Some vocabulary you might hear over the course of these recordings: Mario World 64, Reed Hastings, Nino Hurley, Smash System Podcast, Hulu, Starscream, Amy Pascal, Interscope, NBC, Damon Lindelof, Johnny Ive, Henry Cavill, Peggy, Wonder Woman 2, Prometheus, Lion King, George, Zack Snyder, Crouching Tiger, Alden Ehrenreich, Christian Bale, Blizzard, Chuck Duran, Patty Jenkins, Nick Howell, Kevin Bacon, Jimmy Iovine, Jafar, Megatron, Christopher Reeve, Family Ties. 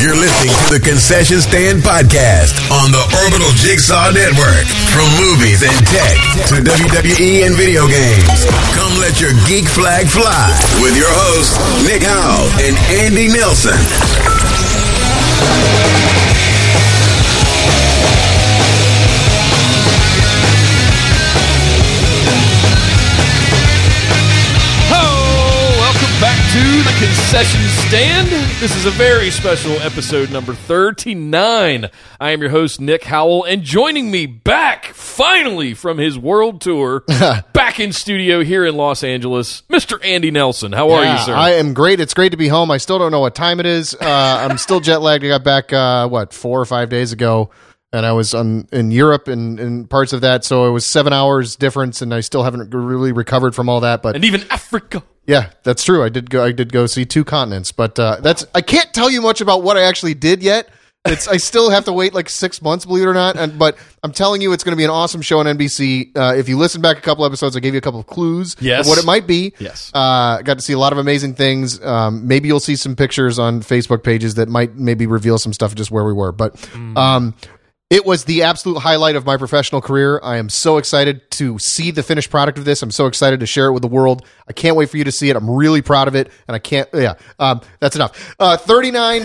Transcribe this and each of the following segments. You're listening to the Concession Stand Podcast on the Orbital Jigsaw Network. From movies and tech to WWE and video games, come let your geek flag fly with your hosts, Nick Howell and Andy Nelson. To the Concession Stand. This is a very special episode number 39. I am your host, Nick Howell, and joining me back, finally, from his world tour, back in studio here in Los Angeles, Mr. Andy Nelson. How are you, sir? I am great. It's great to be home. I still don't know what time it is. I'm still jet-lagged. I got back, 4 or 5 days ago, and I was in Europe and parts of that, so it was 7 hours difference, and I still haven't really recovered from all that. But and even Africa. Yeah, that's true. I did go see two continents, but I can't tell you much about what I actually did yet. I still have to wait like 6 months, believe it or not. But I'm telling you, it's going to be an awesome show on NBC. If you listen back a couple episodes, I gave you a couple of clues of what it might be. Yes, got to see a lot of amazing things. Maybe you'll see some pictures on Facebook pages that might maybe reveal some stuff just where we were. But it was the absolute highlight of my professional career. I am so excited to see the finished product of this. I'm so excited to share it with the world. I can't wait for you to see it. I'm really proud of it, and I can't... Yeah, that's enough. Episode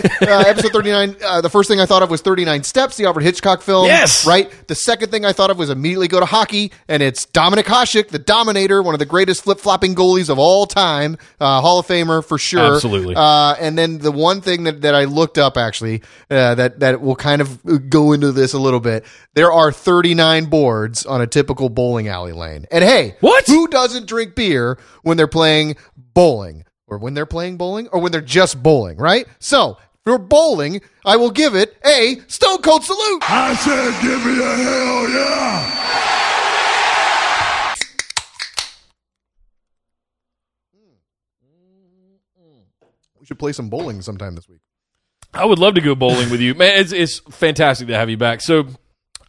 39, the first thing I thought of was 39 Steps, the Albert Hitchcock film. Yes! Right? The second thing I thought of was immediately go to hockey, and it's Dominik Hasek, the Dominator, one of the greatest flip-flopping goalies of all time. Hall of Famer, for sure. Absolutely. And then the one thing that I looked up, actually, that will kind of go into this a little bit. There are 39 boards on a typical bowling alley lane. And hey, who doesn't drink beer when they're playing bowling? Or when they're playing bowling? Or when they're just bowling, right? So, if you're bowling, I will give it a Stone Cold salute. I said give me a hell yeah. We should play some bowling sometime this week. I would love to go bowling with you. Man, it's fantastic to have you back. So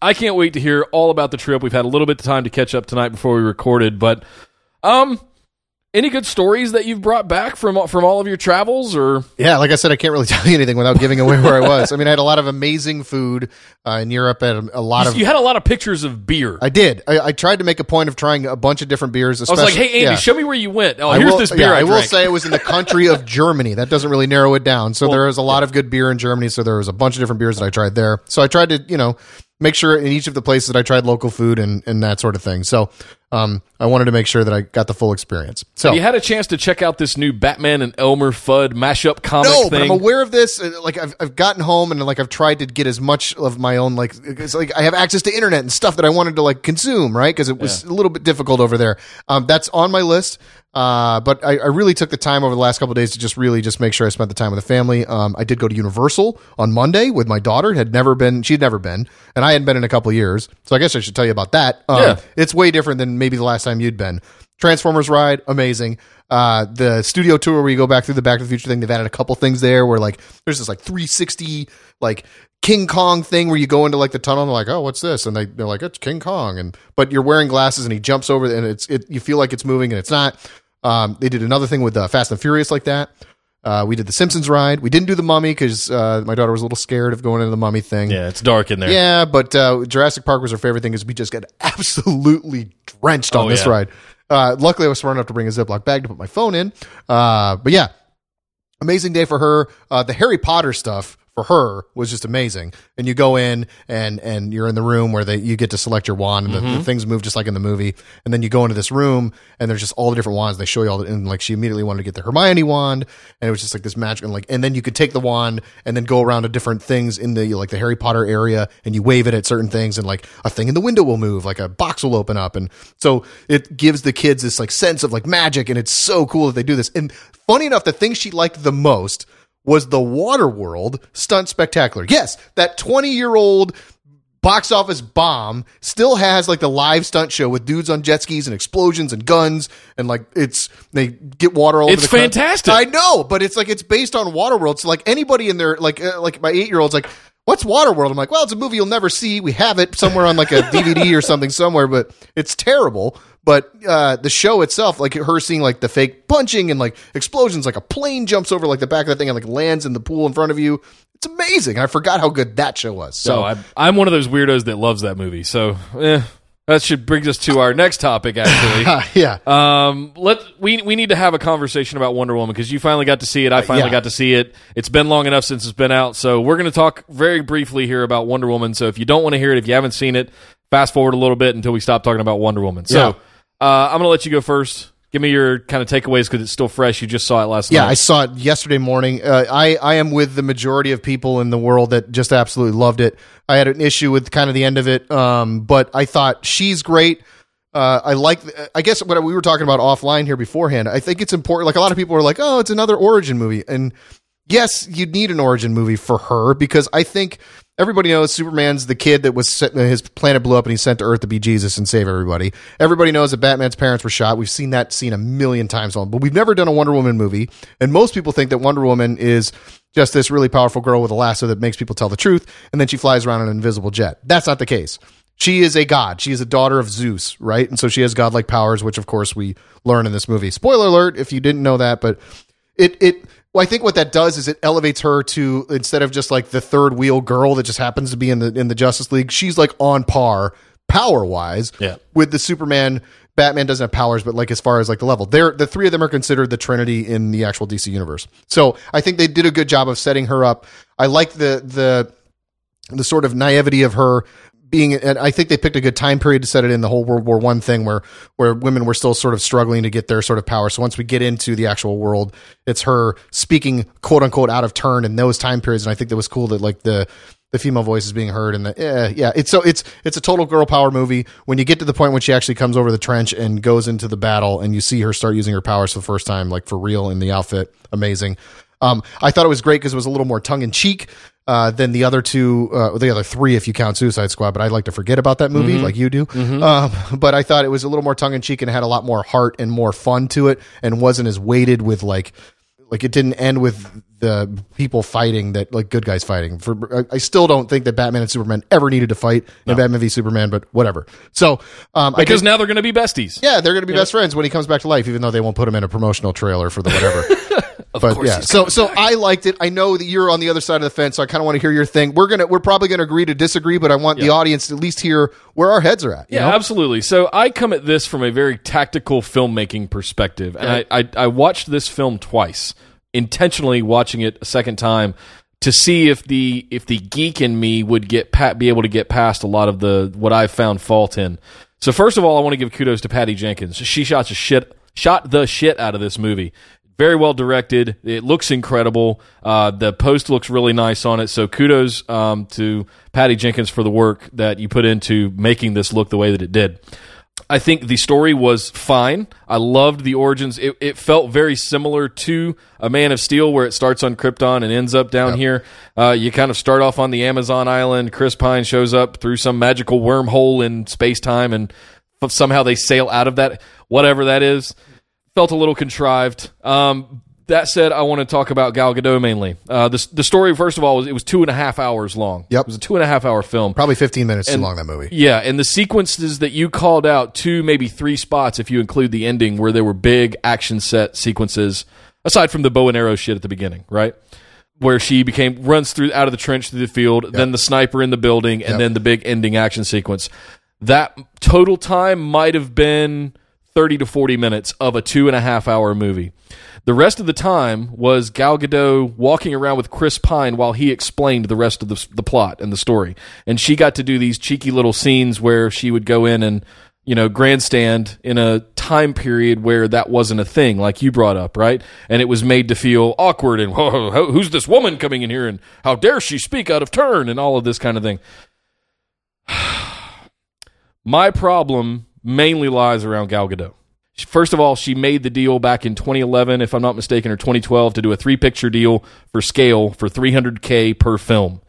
I can't wait to hear all about the trip. We've had a little bit of time to catch up tonight before we recorded, but any good stories that you've brought back from all of your travels? Or yeah, like I said, I can't really tell you anything without giving away where I was. I mean, I had a lot of amazing food in Europe, and you had a lot of pictures of beer. I did. I tried to make a point of trying a bunch of different beers. Especially, I was like, hey, Andy, show me where you went. Oh, here's this beer. Yeah, I will say it was in the country of Germany. That doesn't really narrow it down. So there was a lot of good beer in Germany. So there was a bunch of different beers that I tried there. So I tried to, make sure in each of the places that I tried local food and that sort of thing. So I wanted to make sure that I got the full experience. So you had a chance to check out this new Batman and Elmer Fudd mashup comic thing? No, but I'm aware of this. Like I've gotten home and I've tried to get as much of my own, I have access to internet and stuff that I wanted to consume, right? Because it was a little bit difficult over there. That's on my list. But I really took the time over the last couple of days to just make sure I spent the time with the family. I did go to Universal on Monday with my daughter. She'd never been, and I hadn't been in a couple of years. So I guess I should tell you about that. It's way different than maybe the last time you'd been. Transformers ride, amazing. The studio tour where you go back through the Back to the Future thing, they've added a couple things there where there's this 360 King Kong thing where you go into the tunnel and they're oh, what's this? And they're it's King Kong, but you're wearing glasses and he jumps over and you feel like it's moving and it's not. They did another thing with Fast and Furious like that. We did the Simpsons ride. We didn't do the Mummy because my daughter was a little scared of going into the Mummy thing. Yeah, it's dark in there. Yeah, but Jurassic Park was her favorite thing because we just got absolutely drenched on this ride. Luckily, I was smart enough to bring a Ziploc bag to put my phone in. But yeah, amazing day for her. The Harry Potter stuff for her was just amazing. And you go in and you're in the room where you get to select your wand and the things move just like in the movie. And then you go into this room and there's just all the different wands. They show you all the, and she immediately wanted to get the Hermione wand, and it was just this magic and then you could take the wand and then go around to different things in the the Harry Potter area, and you wave it at certain things and a thing in the window will move, a box will open up. And so it gives the kids this sense of magic, and it's so cool that they do this. And funny enough, the thing she liked the most was the Waterworld Stunt Spectacular. Yes, that 20-year-old box office bomb still has the live stunt show with dudes on jet skis and explosions and guns and they get water all over the country. It's fantastic. I know, but it's based on Waterworld. So anybody in there, my 8-year-old's what's Waterworld? I'm it's a movie you'll never see. We have it somewhere on a DVD or something somewhere, but it's terrible. But the show itself, her seeing the fake punching and explosions, a plane jumps over the back of the thing and lands in the pool in front of you. It's amazing. And I forgot how good that show was. So I'm one of those weirdos that loves that movie. So that should bring us to our next topic, actually. Yeah. We need to have a conversation about Wonder Woman because you finally got to see it. I finally got to see it. It's been long enough since it's been out. So we're going to talk very briefly here about Wonder Woman. So if you don't want to hear it, if you haven't seen it, fast forward a little bit until we stop talking about Wonder Woman. So I'm going to let you go first. Give me your kind of takeaways because it's still fresh. You just saw it last night. Yeah, I saw it yesterday morning. I am with the majority of people in the world that just absolutely loved it. I had an issue with kind of the end of it, but I thought she's great. I guess what we were talking about offline here beforehand, I think it's important. Like a lot of people are like, oh, it's another origin movie. And yes, you'd need an origin movie for her because I think everybody knows Superman's the kid that was sent, his planet blew up and he's sent to Earth to be Jesus and save everybody. Everybody knows that Batman's parents were shot. We've seen that scene a million times on, but we've never done a Wonder Woman movie. And most people think that Wonder Woman is just this really powerful girl with a lasso that makes people tell the truth. And then she flies around in an invisible jet. That's not the case. She is a god. She is a daughter of Zeus, right? And so she has godlike powers, which of course we learn in this movie. Spoiler alert, if you didn't know that, but I think what that does is it elevates her to, instead of just like the third wheel girl that just happens to be in the Justice League, she's like on par power wise with the Superman. Batman doesn't have powers, but like as far as like the level, the three of them are considered the Trinity in the actual DC universe. So I think they did a good job of setting her up. I like the sort of naivety of her. And I think they picked a good time period to set it in, the whole World War I thing where women were still sort of struggling to get their sort of power. So once we get into the actual world, it's her speaking quote unquote out of turn in those time periods. And I think that was cool that like the female voice is being heard and it's a total girl power movie. When you get to the point when she actually comes over the trench and goes into the battle and you see her start using her powers for the first time, like for real in the outfit, amazing. I thought it was great because it was a little more tongue in cheek than the other two, the other three if you count Suicide Squad, but I like to forget about that movie like you do. But I thought it was a little more tongue in cheek and had a lot more heart and more fun to it and wasn't as weighted with like it didn't end with the people fighting that like good guys fighting. I still don't think that Batman and Superman ever needed to fight in Batman v Superman, but whatever. So because now they're going to be besties. Yeah, they're going to be best friends when he comes back to life, even though they won't put him in a promotional trailer for the whatever. But yeah, so I liked it. I know that you're on the other side of the fence, so I kind of want to hear your thing. We're probably gonna agree to disagree, but I want the audience to at least hear where our heads are at. You know? Absolutely. So I come at this from a very tactical filmmaking perspective, and I watched this film twice, intentionally watching it a second time to see if the geek in me would be able to get past a lot of the what I've found fault in. So first of all, I want to give kudos to Patty Jenkins. She shot the shit out of this movie. Very well directed. It looks incredible. The post looks really nice on it. So kudos to Patty Jenkins for the work that you put into making this look the way that it did. I think the story was fine. I loved the origins. It felt very similar to a Man of Steel where it starts on Krypton and ends up down here. You kind of start off on the Amazon island. Chris Pine shows up through some magical wormhole in space-time, and somehow they sail out of that, whatever that is. Felt a little contrived. That said, I want to talk about Gal Gadot mainly. The story, first of all, it was 2.5 hours long. Yep. It was a 2.5 hour film. Probably 15 minutes too long, that movie. Yeah, and the sequences that you called out, two, maybe three spots, if you include the ending, where there were big action set sequences, aside from the bow and arrow shit at the beginning, right? Where she runs through out of the trench through the field, then the sniper in the building, and then the big ending action sequence. That total time might have been 30 to 40 minutes of a 2.5 hour movie. The rest of the time was Gal Gadot walking around with Chris Pine while he explained the rest of the plot and the story. And she got to do these cheeky little scenes where she would go in and, you know, grandstand in a time period where that wasn't a thing, like you brought up, right? And it was made to feel awkward and, whoa, who's this woman coming in here and how dare she speak out of turn and all of this kind of thing. My problem mainly lies around Gal Gadot. First of all, she made the deal back in 2011, if I'm not mistaken, or 2012, to do a 3-picture deal for scale for $300K per film.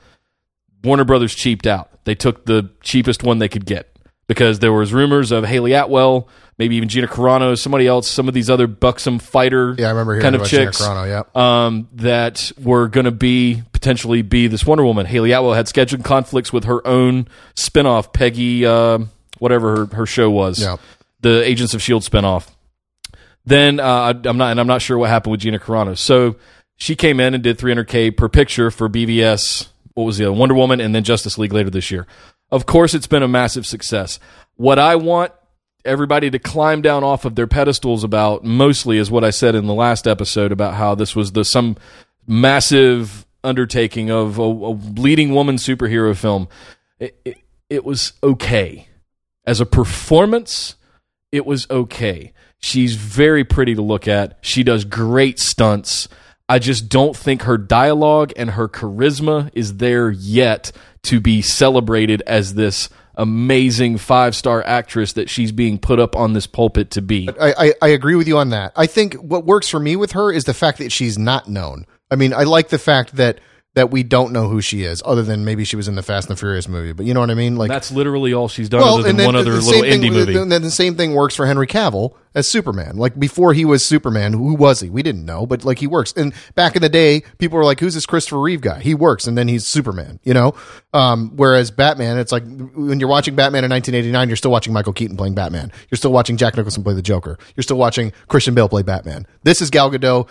Warner Brothers cheaped out. They took the cheapest one they could get because there was rumors of Haley Atwell, maybe even Gina Carano, somebody else, some of these other buxom fighter kind of chicks that were going to potentially be this Wonder Woman. Haley Atwell had scheduled conflicts with her own spinoff, Peggy... whatever her show was, the Agents of S.H.I.E.L.D. spinoff. Then I'm not sure what happened with Gina Carano. So She came in and did $300K per picture for BVS. What was the other? Wonder Woman, and then Justice League later this year. Of course, it's been a massive success. What I want everybody to climb down off of their pedestals about mostly is what I said in the last episode about how this was the some massive undertaking of a leading woman superhero film. It was okay. As a performance, it was okay. She's very pretty to look at. She does great stunts. I just don't think her dialogue and her charisma is there yet to be celebrated as this amazing five-star actress that she's being put up on this pulpit to be. I agree with you on that. I think what works for me with her is the fact that she's not known. I mean, I like the fact that we don't know who she is, other than maybe she was in the Fast and the Furious movie. But you know what I mean? Like, that's literally all she's done, other than one other little indie movie. And then the same thing works for Henry Cavill as Superman. Like, before he was Superman, who was he? We didn't know, but like, he works. And back in the day, people were like, who's this Christopher Reeve guy? He works, and then he's Superman, you know? Whereas Batman, it's like, when you're watching Batman in 1989, you're still watching Michael Keaton playing Batman. You're still watching Jack Nicholson play the Joker. You're still watching Christian Bale play Batman. This is Gal Gadot.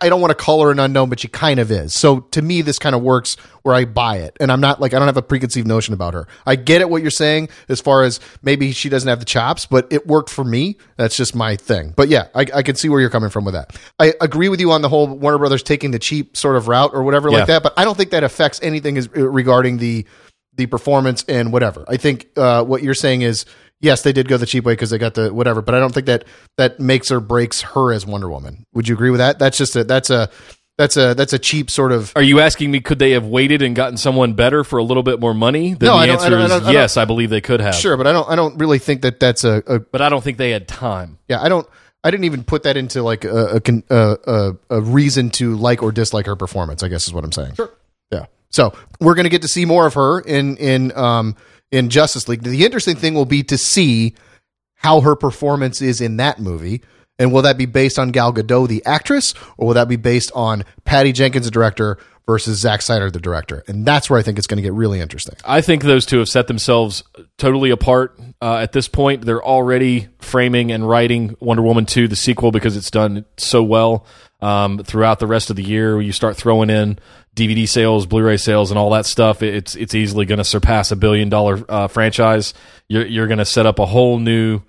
I don't want to call her an unknown, but she kind of is. So to me, this kind of works where I buy it. And I'm not like, I don't have a preconceived notion about her. I get it what you're saying as far as maybe she doesn't have the chops, but it worked for me. That's just my thing. But yeah, I can see where you're coming from with that. I agree with you on the whole Warner Brothers taking the cheap sort of route or whatever like that, but I don't think that affects anything regarding the performance and whatever. I think what you're saying is, yes, they did go the cheap way because they got the whatever, but I don't think that makes or breaks her as Wonder Woman. Would you agree with that? That's just that's a cheap sort of. Are you asking me could they have waited and gotten someone better for a little bit more money? No, the answer is yes. I believe they could have. Sure, but I don't really think that that's a. But I don't think they had time. Yeah, I didn't even put that into like a reason to like or dislike her performance, I guess is what I'm saying. Sure. Yeah. So we're going to get to see more of her in Justice League. The interesting thing will be to see how her performance is in that movie. And will that be based on Gal Gadot, the actress, or will that be based on Patty Jenkins, the director, versus Zack Snyder, the director? And that's where I think it's going to get really interesting. I think those two have set themselves totally apart at this point. They're already framing and writing Wonder Woman 2, the sequel, because it's done so well throughout the rest of the year. You start throwing in DVD sales, Blu-ray sales, and all that stuff. It's easily going to surpass $1 billion franchise. You're going to set up a whole new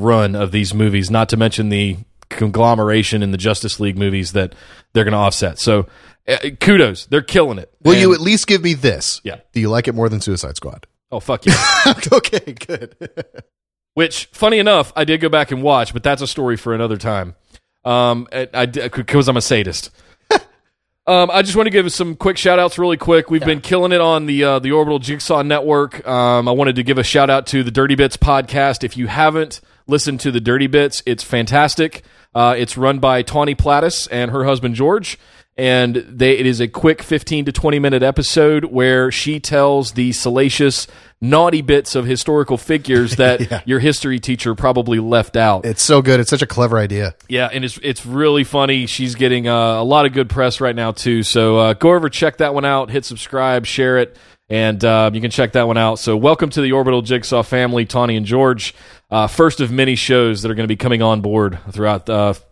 run of these movies, not to mention the conglomeration in the Justice League movies that they're going to offset. So kudos, they're killing it. Will you at least give me this? Yeah. Do you like it more than Suicide Squad? Oh, fuck yeah. Okay, good. Which, funny enough, I did go back and watch, but that's a story for another time. Because I'm a sadist. I just want to give some quick shout-outs really quick. We've been killing it on the Orbital Jigsaw Network. I wanted to give a shout-out to the Dirty Bits podcast. If you haven't listened to the Dirty Bits, it's fantastic. It's run by Tawny Plattis and her husband, George. And it is a quick 15 to 20-minute episode where she tells the salacious, naughty bits of historical figures that your history teacher probably left out. It's so good. It's such a clever idea. Yeah, and it's really funny. She's getting a lot of good press right now, too. So go over, check that one out, hit subscribe, share it, and you can check that one out. So welcome to the Orbital Jigsaw family, Tawny and George. First of many shows that are going to be coming on board throughout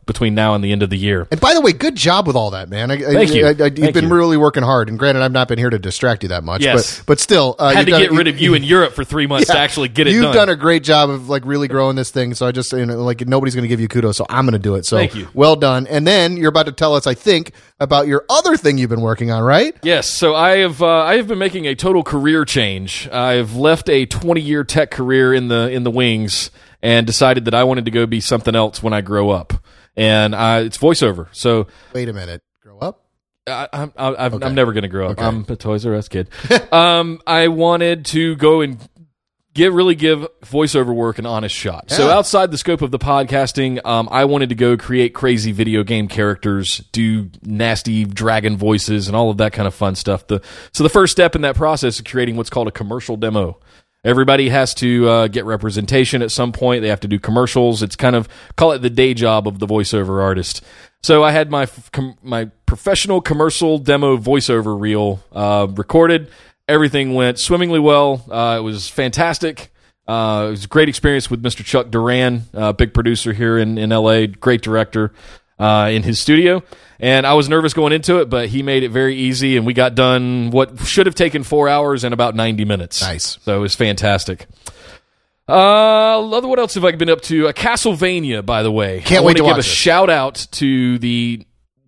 between now and the end of the year. And by the way, good job with all that, man. Thank you. You've been really working hard. And granted, I've not been here to distract you that much. Yes. But still. I had to get rid of you in Europe for 3 months to actually get it done. You've done a great job of like really growing this thing. So I just, nobody's going to give you kudos. So I'm going to do it. So thank you. Well done. And then you're about to tell us, I think, about your other thing you've been working on, right? Yes. So I have been making a total career change. I've left a 20-year tech career in the wings. And decided that I wanted to go be something else when I grow up, and it's voiceover. So wait a minute, grow up? I'm never going to grow up. Okay. I'm a Toys R Us kid. I wanted to go and give voiceover work an honest shot. Yeah. So outside the scope of the podcasting, I wanted to go create crazy video game characters, do nasty dragon voices, and all of that kind of fun stuff. So the first step in that process is creating what's called a commercial demo. Everybody has to get representation at some point. They have to do commercials. It's kind of, call it the day job of the voiceover artist. So I had my professional commercial demo voiceover reel recorded. Everything went swimmingly well. It was fantastic. It was a great experience with Mr. Chuck Duran, big producer here in L.A., great director. in his studio. And I was nervous going into it, but he made it very easy, and we got done what should have taken 4 hours in about 90 minutes. Nice. So it was fantastic. What else have I been up to? Castlevania, by the way. Can't wait to watch it. I want to give a shout out to the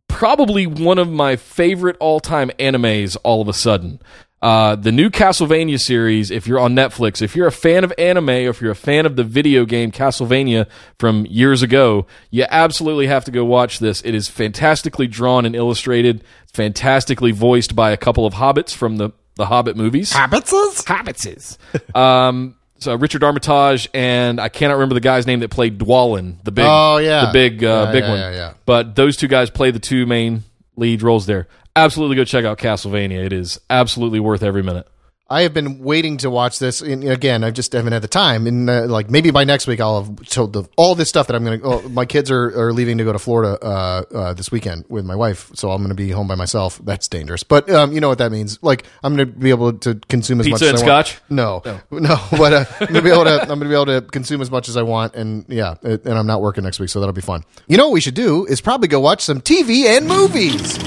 probably one of my favorite all-time animes all of a sudden. The new Castlevania series, if you're on Netflix, if you're a fan of anime, or if you're a fan of the video game Castlevania from years ago, you absolutely have to go watch this. It is fantastically drawn and illustrated, fantastically voiced by a couple of hobbits from the Hobbit movies. Hobbitses. So Richard Armitage, and I cannot remember the guy's name that played Dwalin, the big one. Yeah. But those two guys play the two main lead roles there. Absolutely go check out Castlevania. It is absolutely worth every minute. I have been waiting to watch this, and again, I just haven't had the time. And like maybe by next week, I'll have told all this stuff that I'm going to. Oh, my kids are leaving to go to Florida this weekend with my wife, so I'm going to be home by myself. That's dangerous, but you know what that means. Like I'm going to be able to consume as pizza much as I scotch? Want. No. But I'm going to be able to consume as much as I want, and and I'm not working next week, so that'll be fun. You know what we should do is probably go watch some TV and movies.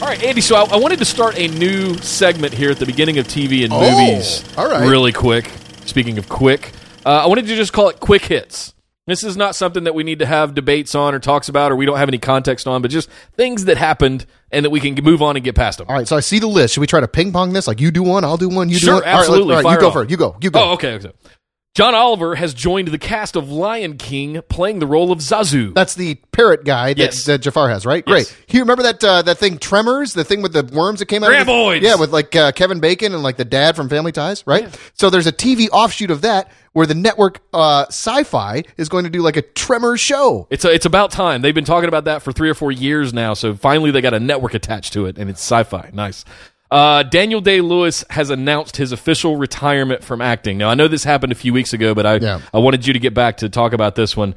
All right, Andy, so I wanted to start a new segment here at the beginning of TV and movies. All right. Really quick. Speaking of quick, I wanted to just call it Quick Hits. This is not something that we need to have debates on or talks about or we don't have any context on, but just things that happened and that we can move on and get past them. All right, so I see the list. Should we try to ping pong this? Like you do one, I'll do one, you do one? Sure, absolutely. All right, you go first. You go. Oh, okay. John Oliver has joined the cast of Lion King, playing the role of Zazu. That's the parrot guy that Jafar has, right? Yes. Great. You remember that thing Tremors, the thing with the worms that came out? Graboids! Yeah, with like Kevin Bacon and like the dad from Family Ties, right? Yeah. So there's a TV offshoot of that where the network Sci-Fi is going to do like a Tremors show. It's about time. They've been talking about that for 3 or 4 years now, so finally they got a network attached to it, and it's Sci-Fi. Nice. Daniel Day-Lewis has announced his official retirement from acting. Now, I know this happened a few weeks ago, but I wanted you to get back to talk about this one.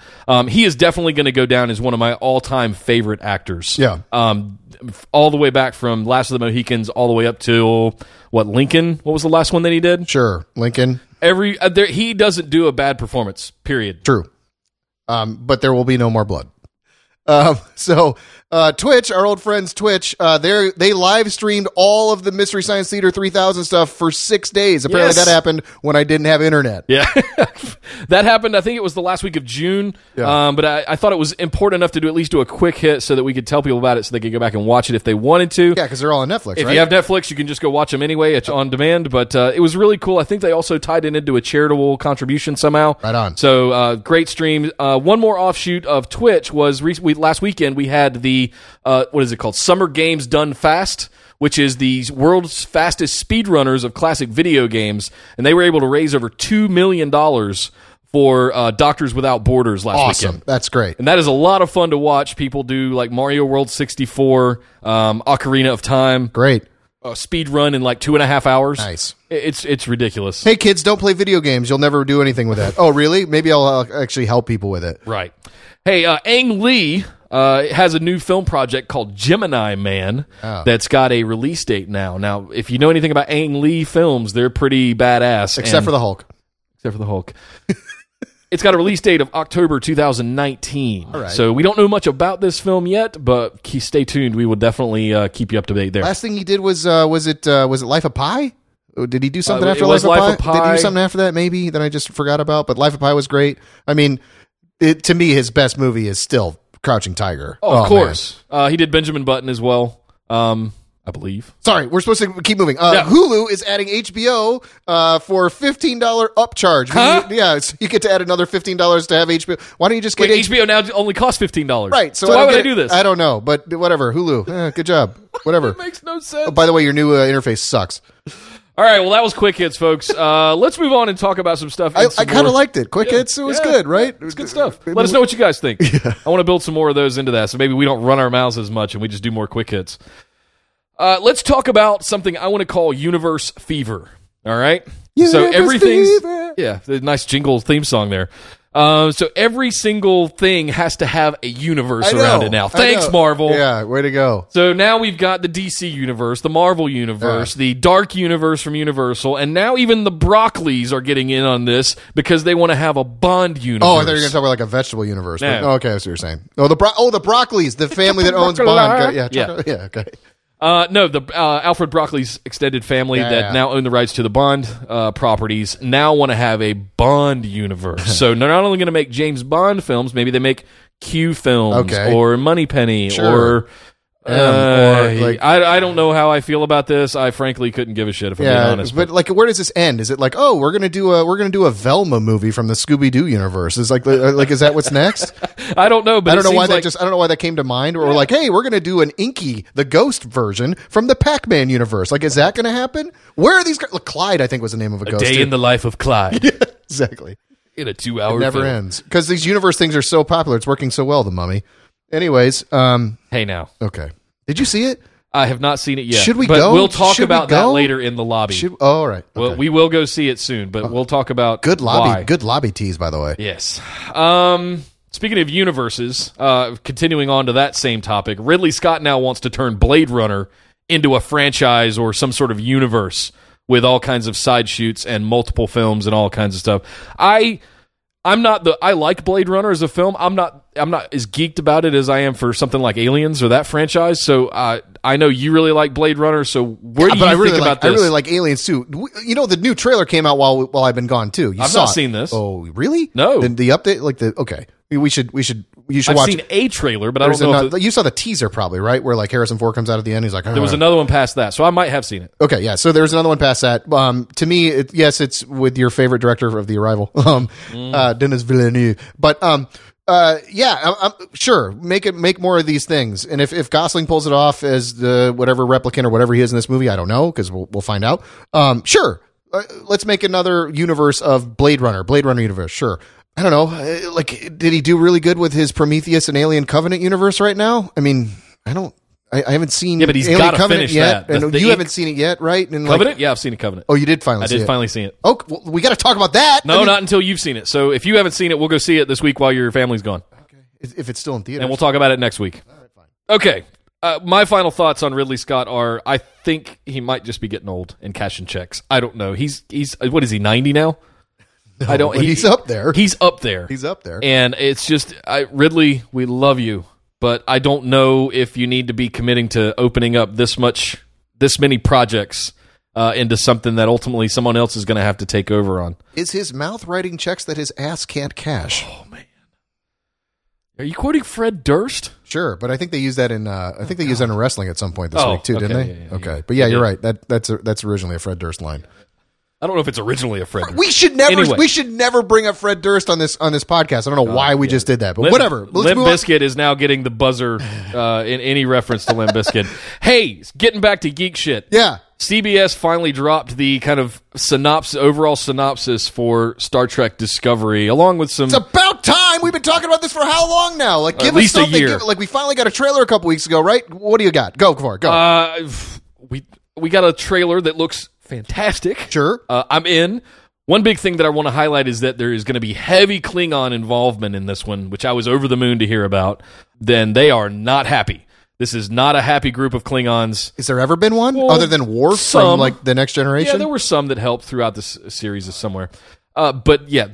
He is definitely going to go down as one of my all-time favorite actors. Yeah. All the way back from Last of the Mohicans all the way up to, Lincoln? What was the last one that he did? Sure, Lincoln. He doesn't do a bad performance, period. True. But there will be no more blood. Twitch, our old friends Twitch, they live streamed all of the Mystery Science Theater 3000 stuff for 6 days. Apparently that happened when I didn't have internet. Yeah, that happened. I think it was the last week of June. Yeah. But I thought it was important enough to at least do a quick hit so that we could tell people about it so they could go back and watch it if they wanted to. Yeah, because they're all on Netflix, right? If you have Netflix, you can just go watch them anyway. It's on demand. But it was really cool. I think they also tied it into a charitable contribution somehow. Right on. So great stream. One more offshoot of Twitch was last weekend we had the Summer Games Done Fast, which is the world's fastest speedrunners of classic video games, and they were able to raise over $2 million for Doctors Without Borders last weekend. Awesome. That's great. And that is a lot of fun to watch people do, like Mario World 64, Ocarina of Time. Great. Speed run in like 2.5 hours. Nice. It's ridiculous. Hey, kids, don't play video games. You'll never do anything with that. Oh, really? Maybe I'll actually help people with it. Right. Hey, Ang Lee has a new film project called Gemini Man that's got a release date now. Now, if you know anything about Ang Lee films, they're pretty badass. Except for the Hulk. It's got a release date of October 2019. All right. So we don't know much about this film yet, but stay tuned. We will definitely keep you up to date there. Last thing he did was it Life of Pi? Did he do something after Life of Pi? Did he do something after that maybe that I just forgot about? But Life of Pi was great. I mean, to me, his best movie is still Crouching Tiger. Oh, of course. He did Benjamin Button as well. I believe. Sorry, we're supposed to keep moving. Hulu is adding HBO for $15 upcharge. Huh? So you get to add another $15 to have HBO. Why don't you just get HBO now only costs $15. Right. So why would I do this? I don't know, but whatever. Hulu. Good job. Whatever. It makes no sense. Oh, by the way, your new interface sucks. All right, well, that was Quick Hits, folks. Let's move on and talk about some stuff. I kind of liked it. Quick Hits, it was good, right? It's good stuff. Let us know what you guys think. Yeah. I want to build some more of those into that, so maybe we don't run our mouths as much and we just do more Quick Hits. Let's talk about something I want to call Universe Fever, all right? Universe Fever. Yeah, nice jingle theme song there. So every single thing has to have a universe around it now. Thanks, Marvel. Yeah, way to go. So now we've got the DC universe, the Marvel universe, the Dark universe from Universal, and now even the Broccoli's are getting in on this because they want to have a Bond universe. Oh, I thought you were going to talk about like a vegetable universe. No. But, okay, that's what you're saying. Oh, the Broccoli's, the family that owns Bond. Yeah, okay. No, the Alfred Broccoli's extended family now own the rights to the Bond properties now want to have a Bond universe. So they're not only going to make James Bond films, maybe they make Q films or Moneypenny or like, I don't know how I feel about this. I frankly couldn't give a shit if I'm being honest. But like, where does this end? Is it like, oh, we're gonna do a Velma movie from the Scooby-Doo universe? Is like is that what's next? I don't know. But I don't know why I don't know why that came to mind. Or like, hey, we're gonna do an Inky the Ghost version from the Pac-Man universe. Like, is that gonna happen? Where are these guys? Look, Clyde, I think was the name of a ghost. A day in the life of Clyde. Yeah, exactly. In a 2-hour. It never ends because these universe things are so popular. It's working so well. The Mummy. Anyways, hey now. Okay. Did you see it? I have not seen it yet. Should we go? We'll talk about that later in the lobby. All right. Okay. Well, we will go see it soon, but we'll talk about why. Good lobby tease, by the way. Yes. Speaking of universes, continuing on to that same topic, Ridley Scott now wants to turn Blade Runner into a franchise or some sort of universe with all kinds of side shoots and multiple films and all kinds of stuff. I like Blade Runner as a film. I'm not as geeked about it as I am for something like Aliens or that franchise. So I know you really like Blade Runner. So where do you think about this? I really like Aliens too. You know, the new trailer came out while I've been gone too. I've not seen this. Oh, really? No. The update, like okay. You should watch. I've seen a trailer, but I don't know. You saw the teaser probably, right? Where like Harrison Ford comes out at the end. He's like, there was another one past that. So I might have seen it. Okay. Yeah. So there's another one past that. To me, it's with your favorite director of The Arrival, Denis Villeneuve. But, I'm sure make more of these things. And if Gosling pulls it off as the whatever replicant or whatever he is in this movie, I don't know. Cause we'll find out. Sure. Let's make another universe of Blade Runner universe. Sure. I don't know, like, did he do really good with his Prometheus and Alien Covenant universe right now? I mean, I haven't seen but he's Alien Covenant yet. That. And you haven't seen it yet, right? And Covenant? Like, yeah, I've seen a Covenant. Oh, you did finally see it? I did finally see it. Oh, well, we got to talk about that. No, not until you've seen it. So if you haven't seen it, we'll go see it this week while your family's gone. Okay. If it's still in theaters. And we'll talk about it next week. All right, fine. Okay. My final thoughts on Ridley Scott are, I think he might just be getting old and cashing checks. I don't know. He's what is he, 90 now? No, he's up there. He's up there. And it's just, Ridley, we love you, but I don't know if you need to be committing to opening up this many projects into something that ultimately someone else is going to have to take over on. Is his mouth writing checks that his ass can't cash? Oh man, are you quoting Fred Durst? Sure, but I think they used that in wrestling at some point this week too, didn't they? Yeah, okay, but yeah, you're right. That's originally a Fred Durst line. I don't know if it's originally a Fred Durst. We should never bring up Fred Durst on this podcast. I don't know why we just did that, but whatever. Limp Bizkit is now getting the buzzer in any reference to Limp Bizkit. Hey, getting back to geek shit. Yeah. CBS finally dropped the kind of overall synopsis for Star Trek Discovery, along with some... It's about time! We've been talking about this for how long now? Like, give us something. At least a year. We finally got a trailer a couple weeks ago, right? What do you got? Go for it. Go. We got a trailer that looks... fantastic. Sure. I'm in. One big thing that I want to highlight is that there is going to be heavy Klingon involvement in this one, which I was over the moon to hear about. Then they are not happy. This is not a happy group of Klingons. Has there ever been one? Well, other than Worf from like the Next Generation? Yeah, there were some that helped throughout this series of somewhere. But yeah,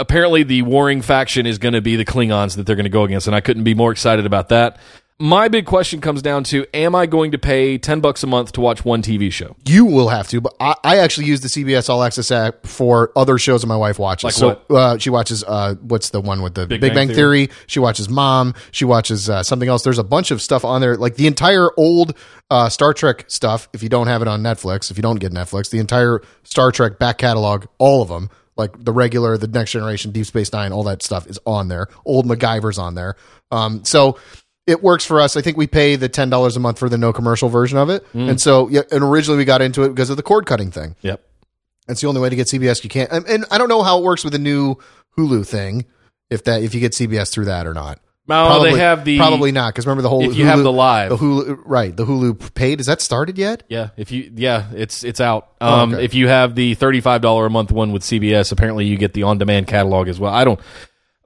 apparently the warring faction is going to be the Klingons that they're going to go against, and I couldn't be more excited about that. My big question comes down to, am I going to pay $10 a month to watch one TV show? You will have to, but I actually use the CBS All Access app for other shows that my wife watches. Like so what? She watches, what's the one with the Big Bang Theory? She watches Mom. She watches something else. There's a bunch of stuff on there, like the entire old Star Trek stuff, if you don't have it on Netflix, if you don't get Netflix, the entire Star Trek back catalog, all of them, like the regular, the Next Generation, Deep Space Nine, all that stuff is on there. Old MacGyver's on there. So... it works for us. I think we pay the $10 a month for the no commercial version of it. Mm. And so, and originally we got into it because of the cord cutting thing. Yep. That's the only way to get CBS. You can't, and I don't know how it works with the new Hulu thing. If you get CBS through that or not. No, probably, they have probably not. Cause remember the whole, if you Hulu, have the live, the Hulu, right. The Hulu paid. Has that started yet? Yeah. It's out. If you have the $35 a month one with CBS, apparently you get the on demand catalog as well.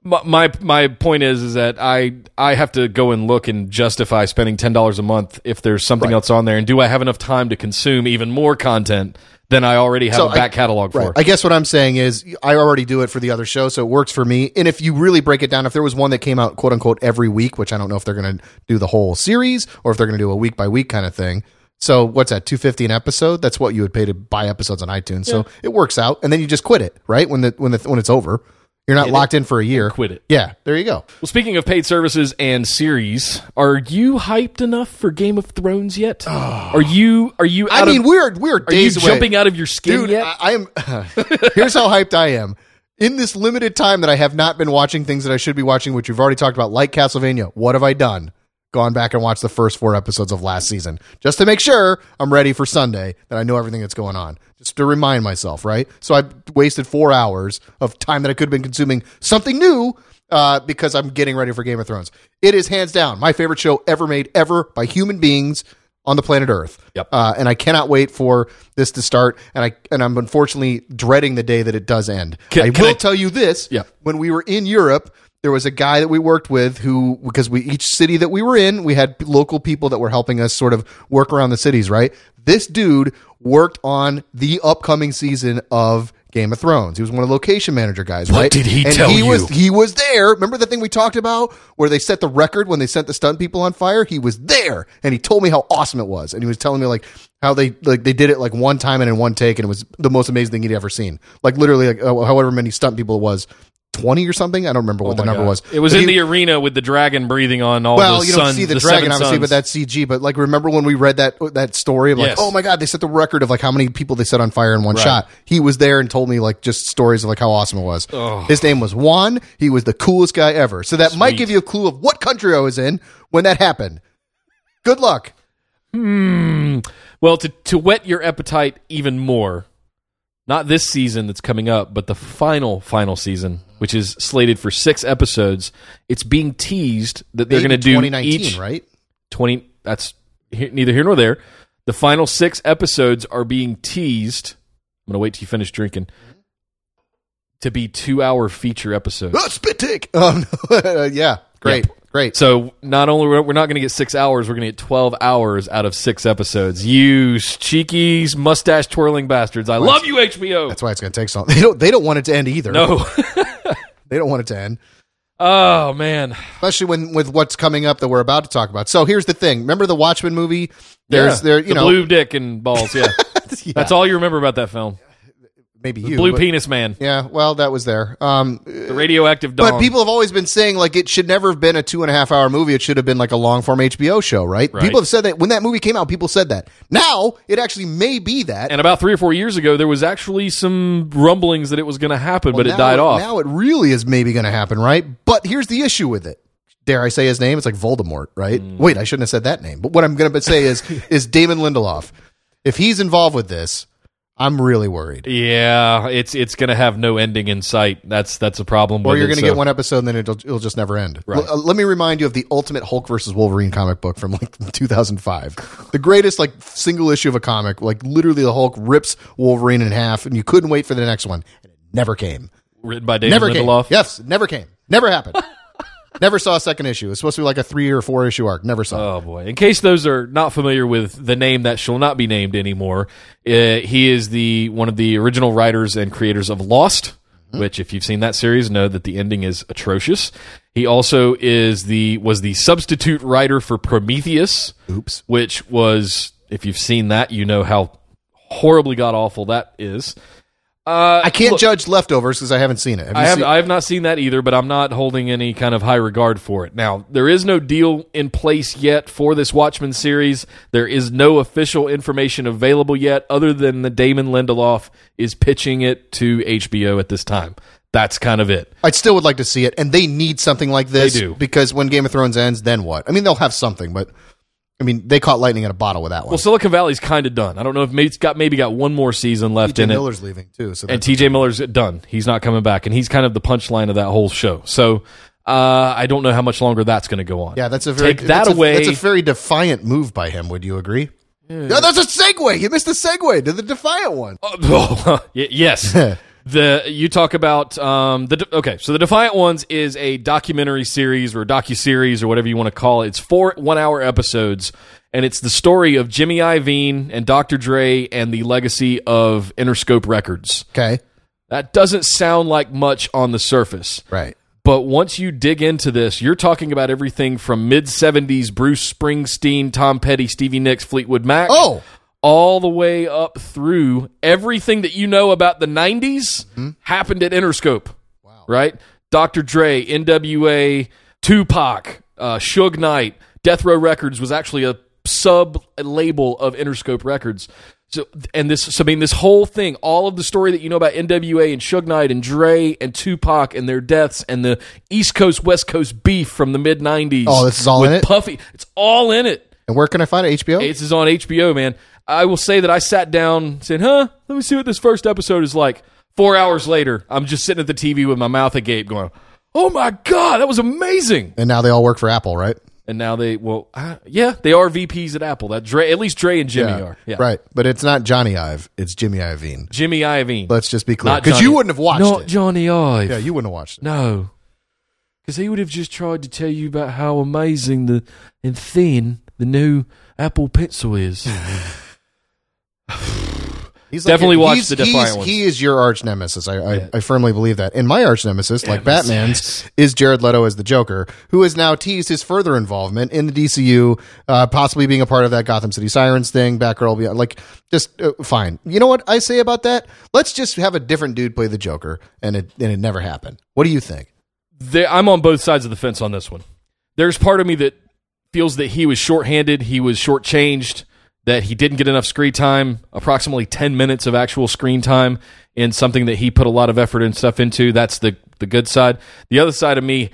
My point is that I have to go and look and justify spending $10 a month if there's something else on there, and do I have enough time to consume even more content than I already have a back catalog for? I guess what I'm saying is I already do it for the other show, so it works for me. And if you really break it down, if there was one that came out quote unquote every week, which I don't know if they're going to do the whole series or if they're going to do a week by week kind of thing. So what's that, $2.50 an episode? That's what you would pay to buy episodes on iTunes. Yeah. So it works out, and then you just quit it, right? When it's over. You're not locked in for a year. Quit it. Yeah, there you go. Well, speaking of paid services and series, are you hyped enough for Game of Thrones yet? Oh. Are you? We're days away. Are you jumping out of your skin yet? I am. Here's how hyped I am. In this limited time that I have not been watching things that I should be watching, which we've already talked about, like Castlevania. What have I done? Gone back and watched the first 4 episodes of last season just to make sure I'm ready for Sunday, that I know everything that's going on, just to remind myself, right? So I wasted 4 hours of time that I could have been consuming something new because I'm getting ready for Game of Thrones. It is hands down my favorite show ever made, ever, by human beings on the planet Earth. Yep. And I cannot wait for this to start, and I'm unfortunately dreading the day that it does end. I will tell you this. Yep. When we were in Europe, there was a guy that we worked with who, because each city that we were in, we had local people that were helping us sort of work around the cities, right? This dude worked on the upcoming season of Game of Thrones. He was one of the location manager guys, right? What did he tell you? He was there. Remember the thing we talked about where they set the record when they sent the stunt people on fire? He was there, and he told me how awesome it was. And he was telling me like how they did it like one time and in one take, and it was the most amazing thing he'd ever seen. Like literally, like however many stunt people it was. 20 or something? I don't remember what the number was. It was in the arena with the dragon breathing on all the sun. Well, you don't see the dragon, obviously, but that's CG. But like, remember when we read that story of like, oh my God, they set the record of like how many people they set on fire in one shot. He was there and told me like just stories of like how awesome it was. Oh. His name was Juan. He was the coolest guy ever. So that might give you a clue of what country I was in when that happened. Good luck. Well, to whet your appetite even more, not this season that's coming up, but the final season, which is slated for 6 episodes. It's being teased that they're going to do 2019, each, right? 20. That's neither here nor there. The final 6 episodes are being teased. I'm going to wait till you finish drinking. To be 2-hour feature episodes. Oh, spit take. Yeah, great. Yep. Great. So not only we're not going to get 6 hours, we're going to get 12 hours out of 6 episodes. You cheekies, mustache twirling bastards! I love you, HBO. That's why it's going to take so long. They don't want it to end either. No, they don't want it to end. Oh man, especially with what's coming up that we're about to talk about. So here's the thing. Remember the Watchmen movie? There's blue dick and balls. Yeah. Yeah, that's all you remember about that film. Maybe the blue penis man. Yeah, well, that was there. The radioactive dog. But people have always been saying like it should never have been a 2.5-hour movie. It should have been like a long form HBO show, right? People have said that when that movie came out. People said that. Now it actually may be that. And about 3 or 4 years ago, there was actually some rumblings that it was going to happen, but it died off. Now it really is maybe going to happen, right? But here's the issue with it. Dare I say his name? It's like Voldemort, right? Mm. Wait, I shouldn't have said that name. But what I'm going to say is Damon Lindelof. If he's involved with this, I'm really worried. Yeah, it's going to have no ending in sight. That's a problem. Or you're going to get one episode and then it'll just never end. Right. Let me remind you of the Ultimate Hulk versus Wolverine comic book from like 2005. The greatest like single issue of a comic. Like literally the Hulk rips Wolverine in half and you couldn't wait for the next one. And it never came. Written by David Lindelof. Came. Yes, never came. Never happened. Never saw a second issue. It's supposed to be like a 3 or 4 issue arc. Never saw it. Oh, boy. In case those are not familiar with the name that shall not be named anymore, he is one of the original writers and creators of Lost, which if you've seen that series, know that the ending is atrocious. He also was the substitute writer for Prometheus, which was, if you've seen that, you know how horribly god-awful that is. I can't judge Leftovers because I haven't seen it. I have not seen that either, but I'm not holding any kind of high regard for it. Now, there is no deal in place yet for this Watchmen series. There is no official information available yet other than the Damon Lindelof is pitching it to HBO at this time. That's kind of it. I still would like to see it, and they need something like this. They do. Because when Game of Thrones ends, then what? I mean, they'll have something, but... I mean, they caught lightning in a bottle with that one. Well, Silicon Valley's kind of done. I don't know if maybe got one more season left in it. TJ Miller's leaving, too. So and TJ Miller's done. He's not coming back, and he's kind of the punchline of that whole show. So I don't know how much longer that's going to go on. Yeah, that's a very... That's a very defiant move by him, would you agree? Yeah. No, that's a segue! You missed the segue to the defiant one. Yes. You talk about so The Defiant Ones is a documentary series or docuseries or whatever you want to call it. It's 4 one-hour episodes, and it's the story of Jimmy Iovine and Dr. Dre and the legacy of Interscope Records. Okay. That doesn't sound like much on the surface. Right. But once you dig into this, you're talking about everything from mid-'70s Bruce Springsteen, Tom Petty, Stevie Nicks, Fleetwood Mac. Oh, all the way up through everything that you know about the 90s happened at Interscope. Wow. Right? Dr. Dre, NWA, Tupac, Suge Knight, Death Row Records was actually a sub-label of Interscope Records. So this whole thing, all of the story that you know about NWA and Suge Knight and Dre and Tupac and their deaths and the East Coast, West Coast beef from the mid-'90s. Oh, this is all in it? With Puffy. It's all in it. And where can I find it? HBO? This is on HBO, man. I will say that I sat down and said, let me see what this first episode is like. 4 hours later, I'm just sitting at the TV with my mouth agape going, oh my God, that was amazing. And now they all work for Apple, right? And now they are VPs at Apple. That Dre, at least Dre and Jimmy are. Yeah. Right. But it's not Johnny Ive. It's Jimmy Iovine. Jimmy Iovine. Let's just be clear. Because you wouldn't have watched it. Not Johnny Ive. Yeah, you wouldn't have watched it. No. Because he would have just tried to tell you about how amazing the new Apple Pencil is. He's definitely watched the Defiant Ones. He is your arch nemesis. I firmly believe that. And my arch nemesis, like Batman's, is Jared Leto as the Joker, who has now teased his further involvement in the DCU, possibly being a part of that Gotham City Sirens thing, Batgirl, fine. You know what I say about that? Let's just have a different dude play the Joker, and it never happened. What do you think? I'm on both sides of the fence on this one. There's part of me that feels that he was shorthanded, he was shortchanged, that he didn't get enough screen time, approximately 10 minutes of actual screen time in something that he put a lot of effort and stuff into. That's the good side. The other side of me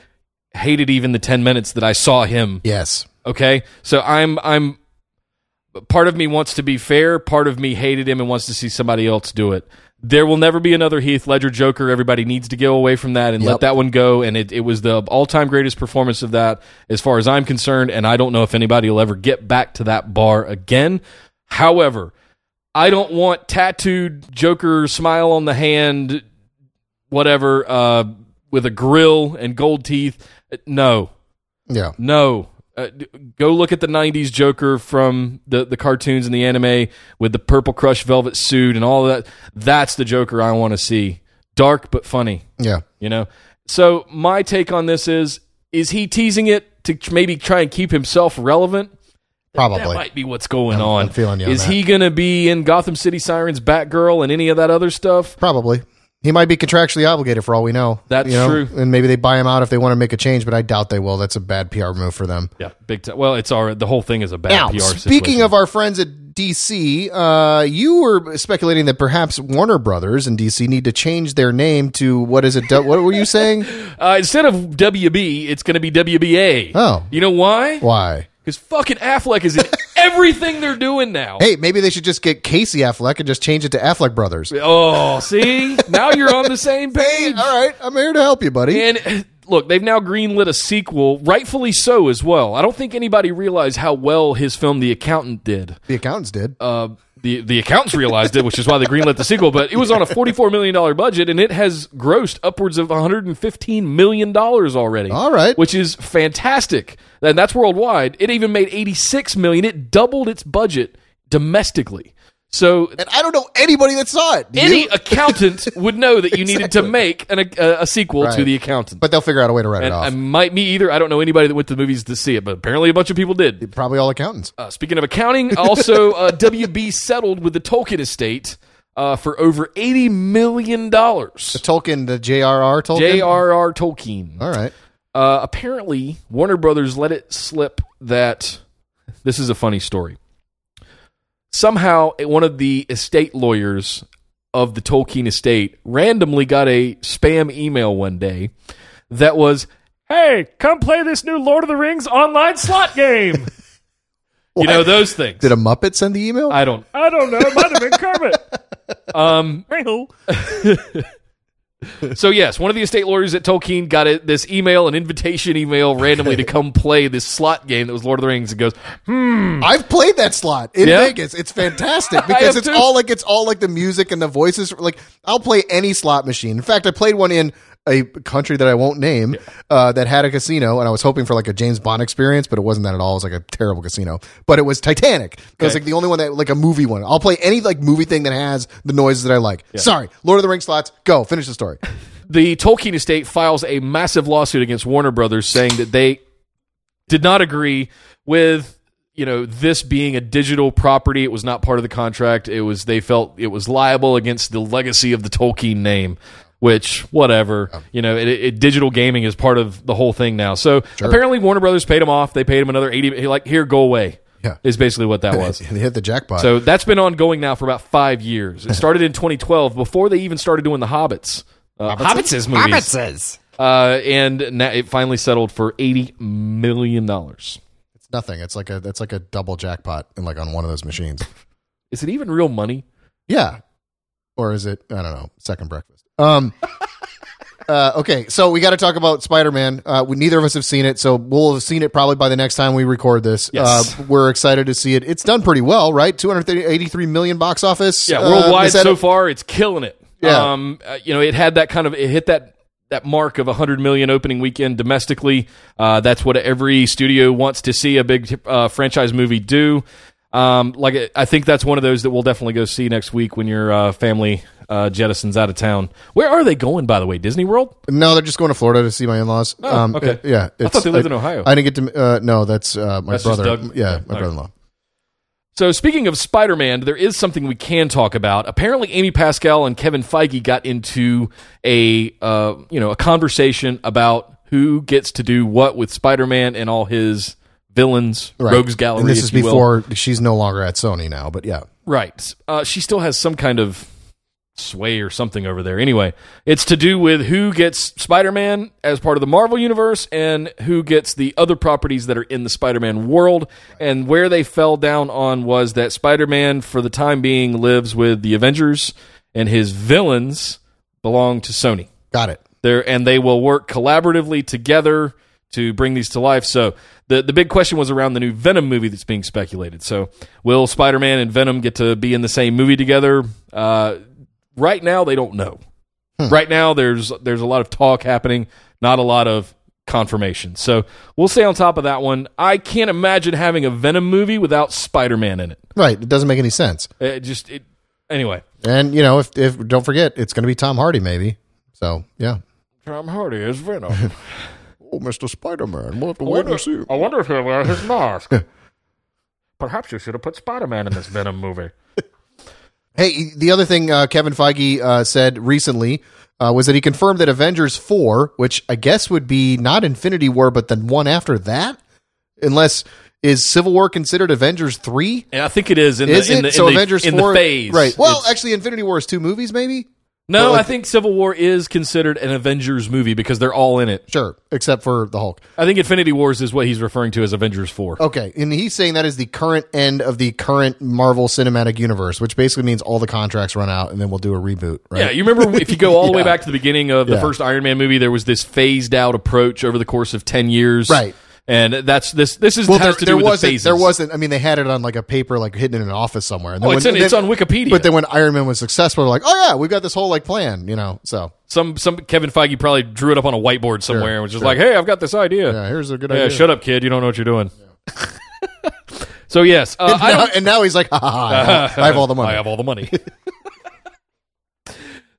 hated even the 10 minutes that I saw him. Yes. Okay? So I'm part of me wants to be fair, part of me hated him and wants to see somebody else do it. There will never be another Heath Ledger Joker. Everybody needs to go away from that and let that one go. And it was the all-time greatest performance of that as far as I'm concerned, and I don't know if anybody will ever get back to that bar again. However, I don't want tattooed Joker, smile on the hand, whatever, with a grill and gold teeth. No. Yeah. No. Go look at the 90s Joker from the cartoons and the anime with the purple crushed velvet suit and all that. That's the Joker I want to see. Dark but funny. Yeah. You know? So my take on this is he teasing it to maybe try and keep himself relevant? Probably. That might be what's going on. I'm feeling you on that. He going to be in Gotham City Sirens, Batgirl, and any of that other stuff? Probably. He might be contractually obligated for all we know. That's true. And maybe they buy him out if they want to make a change, but I doubt they will. That's a bad PR move for them. Yeah, big time. Well, the whole thing is a bad PR situation. Speaking of our friends at DC, you were speculating that perhaps Warner Brothers and DC need to change their name to, what is it? What were you saying? Instead of WB, it's going to be WBA. Oh. You know why? Why? Because fucking Affleck is in everything they're doing now. Hey, maybe they should just get Casey Affleck and just change it to Affleck Brothers. Oh, see? Now you're on the same page. All right. I'm here to help you, buddy. And look, they've now greenlit a sequel, rightfully so as well. I don't think anybody realized how well his film The Accountant did. The Accountants did. The accountants realized it, which is why they greenlit the sequel, but it was on a $44 million budget, and it has grossed upwards of $115 million already. All right. Which is fantastic. And that's worldwide. It even made $86 million. It doubled its budget domestically. So, and I don't know anybody that saw it. Any accountant would know that you needed to make a sequel to The Accountant. But they'll figure out a way to write it off. Might me either. I don't know anybody that went to the movies to see it, but apparently a bunch of people did. Probably all accountants. Speaking of accounting, also WB settled with the Tolkien estate for over $80 million. The J.R.R. Tolkien? J.R.R. Tolkien. All right. Apparently, Warner Brothers let it slip that this is a funny story. Somehow, one of the estate lawyers of the Tolkien estate randomly got a spam email one day that was, hey, come play this new Lord of the Rings online slot game. You know, those things. Did a Muppet send the email? I don't know. It might have been Kermit. So yes, one of the estate lawyers at Tolkien got this email, an invitation email randomly to come play this slot game that was Lord of the Rings, and goes, I've played that slot in Vegas. It's fantastic because it's all like the music and the voices. Like, I'll play any slot machine. In fact, I played one in a country that I won't name that had a casino, and I was hoping for like a James Bond experience, but it wasn't that at all. It was like a terrible casino, but it was Titanic. Okay. It was like the only one that, like, a movie one. I'll play any like movie thing that has the noises that I like. Yeah. Sorry, Lord of the Rings slots. Go finish the story. The Tolkien estate files a massive lawsuit against Warner Brothers, saying that they did not agree with, you know, this being a digital property. It was not part of the contract. They felt it was liable against the legacy of the Tolkien name. Which, whatever, you know, digital gaming is part of the whole thing now. So apparently Warner Brothers paid him off. They paid him another 80. Like, here, go away. Yeah, is basically what that was. And they hit the jackpot. So that's been ongoing now for about 5 years. It started in 2012 before they even started doing the Hobbits. Hobbits' movies. Hobbits'. And now it finally settled for $80 million. It's nothing. It's like that's like a double jackpot in, like, on one of those machines. Is it even real money? Yeah. Or is it, I don't know, second breakfast? Okay, so we got to talk about Spider-Man. Neither of us have seen it, so we'll have seen it probably by the next time we record this. Yes. We're excited to see it. It's done pretty well, right? $283 million box office. Yeah, worldwide so far, it's killing it. Yeah. You know, it hit that mark of $100 million opening weekend domestically. That's what every studio wants to see a big franchise movie do. I think that's one of those that we'll definitely go see next week when your family jettisons out of town. Where are they going, by the way? Disney World? No, they're just going to Florida to see my in-laws. Oh, okay. I thought they lived in Ohio. I didn't get to... no, that's my brother. Doug. Yeah, my brother-in-law. So speaking of Spider-Man, there is something we can talk about. Apparently, Amy Pascal and Kevin Feige got into a conversation about who gets to do what with Spider-Man and all his... villains, right. Rogues Gallery, and this is before she's no longer at Sony now, but yeah. Right. She still has some kind of sway or something over there. Anyway, it's to do with who gets Spider-Man as part of the Marvel Universe and who gets the other properties that are in the Spider-Man world. Right. And where they fell down on was that Spider-Man, for the time being, lives with the Avengers, and his villains belong to Sony. Got it. And they will work collaboratively together to bring these to life. So the big question was around the new Venom movie that's being speculated. So will Spider-Man and Venom get to be in the same movie together? Right now, they don't know. Right now, there's a lot of talk happening, not a lot of confirmation. So we'll stay on top of that one. I can't imagine having a Venom movie without Spider-Man in it. Right. It doesn't make any sense. Anyway. And, you know, if don't forget, it's going to be Tom Hardy, maybe. So, yeah. Tom Hardy is Venom. Oh, Mr. Spider-Man, we'll have to wait and see. I wonder if he'll wear his mask. Perhaps you should have put Spider-Man in this Venom movie. Hey, the other thing Kevin Feige said recently was that he confirmed that Avengers 4, which I guess would be not Infinity War, but then one after that, unless... Is Civil War considered Avengers 3? And I think it is. Avengers 4, the phase. Right. Well, actually, Infinity War is two movies, maybe? No, I think Civil War is considered an Avengers movie because they're all in it. Sure, except for the Hulk. I think Infinity Wars is what he's referring to as Avengers 4. Okay, and he's saying that is the current end of the current Marvel Cinematic Universe, which basically means all the contracts run out and then we'll do a reboot, right? Yeah, you remember if you go all the way back to the beginning of the first Iron Man movie, there was this phased-out approach over the course of 10 years. Right. And that's this has to do with the phases. There wasn't. I mean, they had it on like a paper, like hidden in an office somewhere. And it's on Wikipedia. But then when Iron Man was successful, they're like, oh yeah, we've got this whole like plan, you know. So some Kevin Feige probably drew it up on a whiteboard somewhere and was just like, hey, I've got this idea. Yeah, here's a good idea. Yeah, shut up, kid. You don't know what you're doing. Yeah. So yes, and now he's like, I have all the money. I have all the money.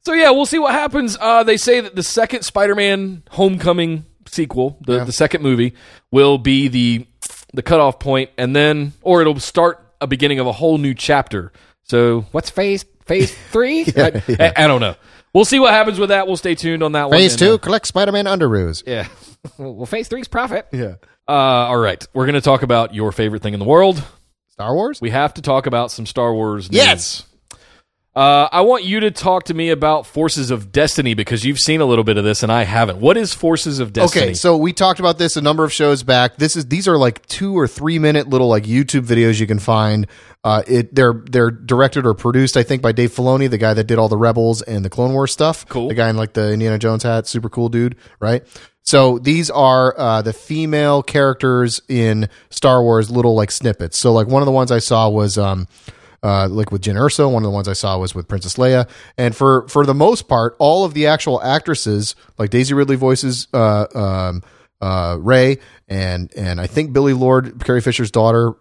So yeah, we'll see what happens. They say that the second Spider-Man Homecoming sequel, the second movie, will be the cutoff point, and then, or it'll start a beginning of a whole new chapter. So what's phase 3? I don't know. We'll see what happens with that. We'll stay tuned on that one. Phase 2, collect Spider-Man underoos. Yeah. Well, phase 3's profit. Yeah. All right. We're going to talk about your favorite thing in the world. Star Wars? We have to talk about some Star Wars news. Yes. I want you to talk to me about Forces of Destiny, because you've seen a little bit of this and I haven't. What is Forces of Destiny? Okay, so we talked about this a number of shows back. These are like 2 or 3 minute little like YouTube videos you can find. They're directed or produced, I think, by Dave Filoni, the guy that did all the Rebels and the Clone Wars stuff. Cool. The guy in like the Indiana Jones hat, super cool dude, right? So these are the female characters in Star Wars, little like snippets. So like one of the ones I saw was like with Jyn Erso. One of the ones I saw was with Princess Leia. And for the most part, all of the actual actresses, like Daisy Ridley voices Rey, and I think Billy Lord, Carrie Fisher's daughter,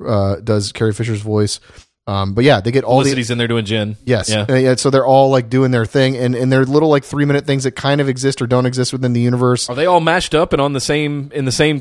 does Carrie Fisher's voice. But yeah, they get all Felicity's in there doing Jyn. Yes. Yeah. So they're all like doing their thing, and they're little like 3 minute things that kind of exist or don't exist within the universe. Are they all mashed up and in the same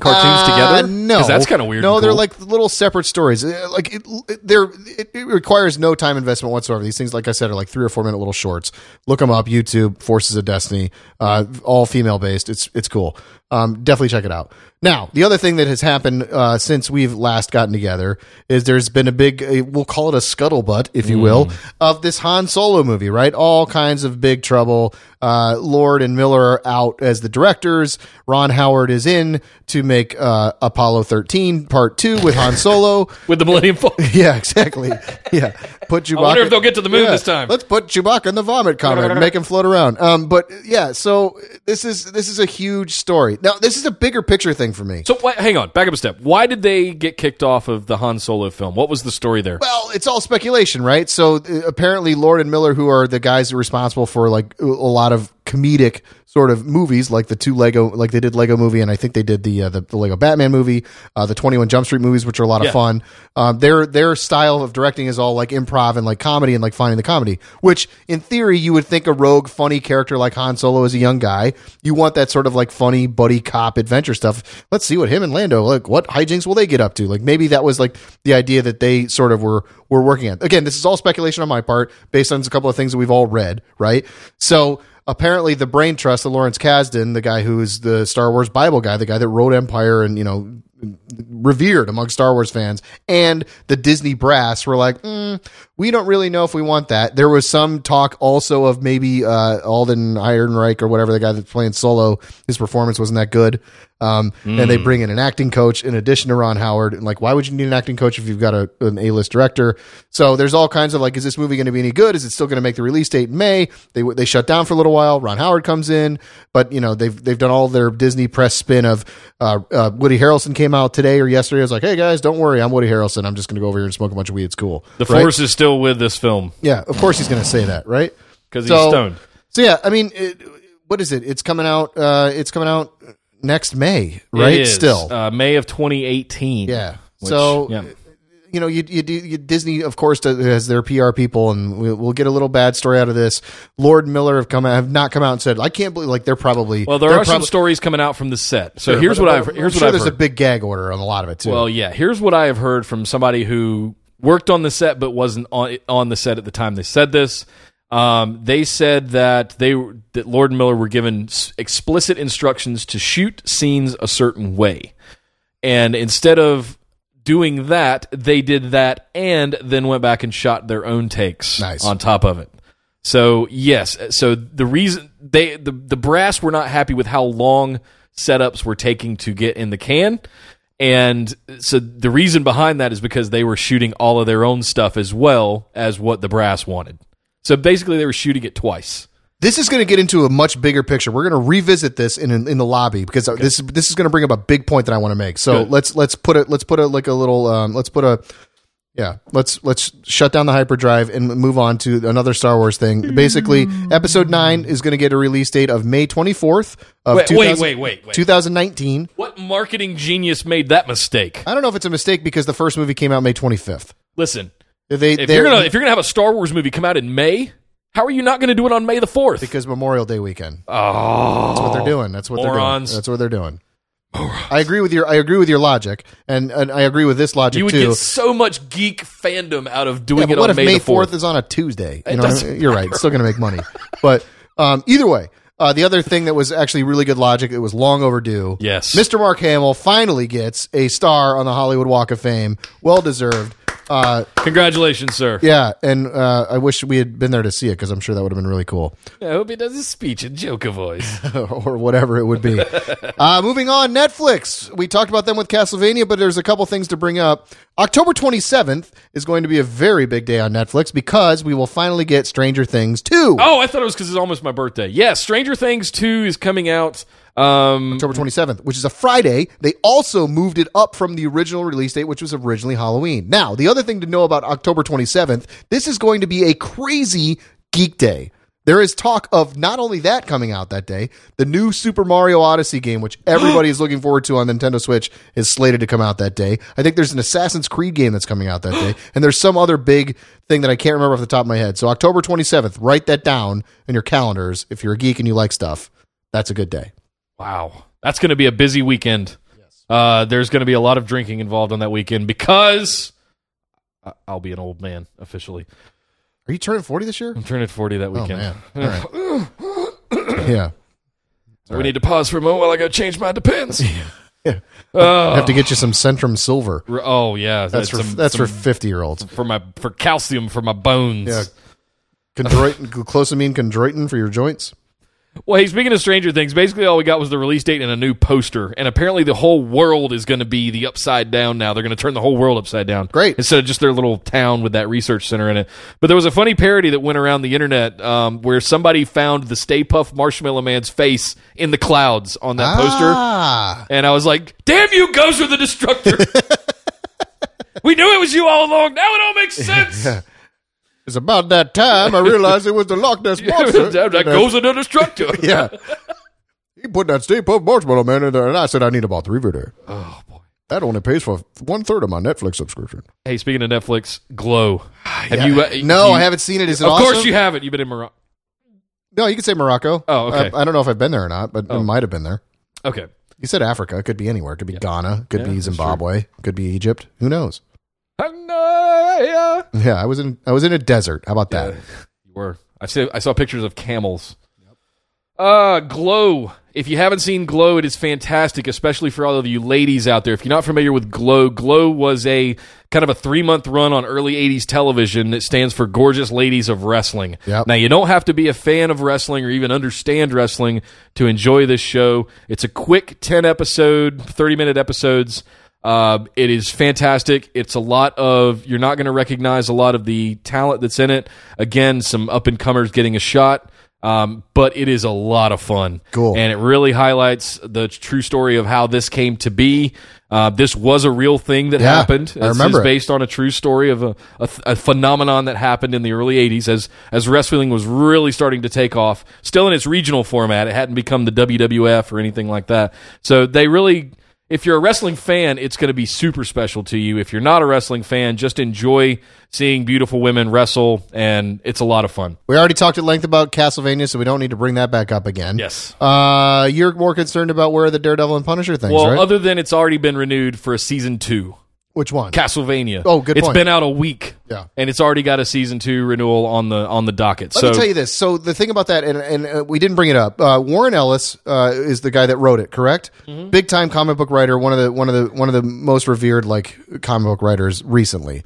cartoons together? No, because that's kind of weird. No, they're cool. Like little separate stories. Like it requires no time investment whatsoever. These things, like I said, are like 3 or 4 minute little shorts. Look them up. YouTube, Forces of Destiny, all female based. It's cool. Definitely check it out. Now, the other thing that has happened since we've last gotten together is there's been a big, we'll call it a scuttlebutt, if you will, of this Han Solo movie, right? All kinds of big trouble. Lord and Miller are out as the directors. Ron Howard is in to make Apollo 13 Part 2 with Han Solo. With the Millennium Falcon. Yeah, exactly. Yeah. Put Chewbacca. I wonder if they'll get to the moon this time. Let's put Chewbacca in the vomit comet and make him float around. But yeah, so this is a huge story. Now, this is a bigger picture thing for me. So hang on, back up a step. Why did they get kicked off of the Han Solo film? What was the story there? Well, it's all speculation, right? So apparently Lord and Miller, who are the guys who are responsible for like a lot of comedic sort of movies, like they did Lego Movie, and I think they did the Lego Batman movie, the 21 Jump Street movies, which are a lot of fun. Their style of directing is all like improv and like comedy and like finding the comedy, which in theory you would think a rogue funny character like Han Solo is a young guy. You want that sort of like funny buddy cop adventure stuff. Let's see what him and Lando, like what hijinks will they get up to? Like maybe that was like the idea that they sort of were working at. Again, this is all speculation on my part based on a couple of things that we've all read, right? So apparently the brain trust, the Lawrence Kasdan, the guy who is the Star Wars Bible guy, the guy that wrote Empire and, you know, revered among Star Wars fans, and the Disney brass were like, we don't really know if we want that. There was some talk also of maybe Alden Ehrenreich or whatever, the guy that's playing Solo, his performance wasn't that good. And they bring in an acting coach in addition to Ron Howard. And like, why would you need an acting coach if you've got an A-list director? So there's all kinds of like, is this movie going to be any good? Is it still going to make the release date in May? They shut down for a little while. Ron Howard comes in, but you know, they've done all their Disney press spin of, Woody Harrelson came out today or yesterday. I was like, hey guys, don't worry. I'm Woody Harrelson. I'm just going to go over here and smoke a bunch of weed. It's cool. The force is still with this film. Yeah. Of course he's going to say that, right? Cause he's stoned. So yeah, I mean, what is it? It's coming out next May, right? Still May of 2018. Yeah. You know, you Disney, of course, has their PR people, and we'll get a little bad story out of this. Lord Miller have not come out and said, I can't believe, like, they're probably... Well, there are some stories coming out from the set. So sure, here's what I've heard. There's a big gag order on a lot of it, too. Well, yeah. Here's what I have heard from somebody who worked on the set but wasn't on the set at the time they said this. They said that Lord and Miller were given explicit instructions to shoot scenes a certain way, and instead of doing that, they did that and then went back and shot their own takes on top of it. So yes, so the reason the brass were not happy with how long setups were taking to get in the can. And so the reason behind that is because they were shooting all of their own stuff as well as what the brass wanted. So basically, they were shooting it twice. This is going to get into a much bigger picture. We're going to revisit this in the lobby because this is going to bring up a big point that I want to make. So good. Let's shut down the hyperdrive and move on to another Star Wars thing. Basically, Episode 9 is going to get a release date of May 24th of 2019. What marketing genius made that mistake? I don't know if it's a mistake because the first movie came out May 25th. Listen. If you're gonna have a Star Wars movie come out in May, how are you not gonna do it on May the 4th? Because Memorial Day weekend. Oh, that's what they're doing. That's what they're doing. Morons. I agree with your logic, and I agree with this logic too. You would get so much geek fandom out of doing it on May 4th. What if May 4th is on a Tuesday? You're right. It's still gonna make money, but either way. The other thing that was actually really good logic, it was long overdue. Yes. Mr. Mark Hamill finally gets a star on the Hollywood Walk of Fame. Well deserved. Congratulations, sir. Yeah, and I wish we had been there to see it because I'm sure that would have been really cool. I hope he does a speech in Joker voice. Or whatever it would be. Moving on, Netflix. We talked about them with Castlevania, but there's a couple things to bring up. October 27th is going to be a very big day on Netflix because we will finally get Stranger Things 2. Oh, I thought it was because it's almost my birthday. Yeah, Stranger Things 2 is coming out... October 27th, which is a Friday. They also moved it up from the original release date, which was originally Halloween. Now, the other thing to know about October 27th, this is going to be a crazy geek day. There is talk of not only that coming out that day, the new Super Mario Odyssey game, which everybody is looking forward to on Nintendo Switch, is slated to come out that day. I think there's an Assassin's Creed game that's coming out that day, and there's some other big thing that I can't remember off the top of my head. So October 27th, write that down in your calendars. If you're a geek and you like stuff, that's a good day. Wow. That's going to be a busy weekend. Yes. There's going to be a lot of drinking involved on that weekend because I'll be an old man officially. Are you turning 40 this year? I'm turning 40 that weekend. Oh, man. All right. Yeah. So we need to pause for a moment while I go change my Depends. Yeah. I have to get you some Centrum Silver. Oh, yeah. That's for 50-year-olds. For calcium for my bones. Yeah. Glucosamine chondroitin for your joints. Well, hey, speaking of Stranger Things, basically all we got was the release date and a new poster, and apparently the whole world is going to be the upside down now. They're going to turn the whole world upside down. Great. Instead of just their little town with that research center in it. But there was a funny parody that went around the internet where somebody found the Stay Puft Marshmallow Man's face in the clouds on that poster, and I was like, damn you, Ghost of the Destructor. We knew it was you all along. Now it all makes sense. Yeah. It's about that time I realized it was the Loch Ness Monster. That goes into the structure. Yeah. He put that Stay Puft Marshmallow Man in there, and I said I need about 3 per day. Oh, boy. That only pays for 1/3 of my Netflix subscription. Hey, speaking of Netflix, Glow. Have you? No, I haven't seen it. Is it awesome? Of course you haven't. You've been in Morocco. No, you can say Morocco. Oh, okay. I don't know if I've been there or not, but it might have been there. Okay. You said Africa. It could be anywhere. It could be Ghana. It could be Zimbabwe. It could be Egypt. Who knows? Yeah, I was in a desert. How about that? You were. I saw pictures of camels. Yep. Glow. If you haven't seen Glow, it is fantastic, especially for all of you ladies out there. If you're not familiar with Glow, Glow was a kind of a 3-month run on early 80s television that stands for Gorgeous Ladies of Wrestling. Yep. Now, you don't have to be a fan of wrestling or even understand wrestling to enjoy this show. It's a quick 10-episode, 30-minute episodes. It is fantastic. It's a lot of, you're not going to recognize a lot of the talent that's in it. Again, some up-and-comers getting a shot, but it is a lot of fun. Cool. And it really highlights the true story of how this came to be. This was a real thing that happened. I remember. It's based on a true story of a phenomenon that happened in the early 80s as wrestling was really starting to take off. Still in its regional format. It hadn't become the WWF or anything like that. So they really... If you're a wrestling fan, it's going to be super special to you. If you're not a wrestling fan, just enjoy seeing beautiful women wrestle, and it's a lot of fun. We already talked at length about Castlevania, so we don't need to bring that back up again. Yes. You're more concerned about where the Daredevil and Punisher things, right? Well, other than it's already been renewed for a season 2. Which one? Castlevania. Oh, good point. It's been out a week. Yeah. And it's already got a season 2 renewal on the docket. Let me tell you this. So the thing about that, and we didn't bring it up, Warren Ellis is the guy that wrote it, correct? Mm-hmm. Big time comic book writer, one of the most revered comic book writers recently.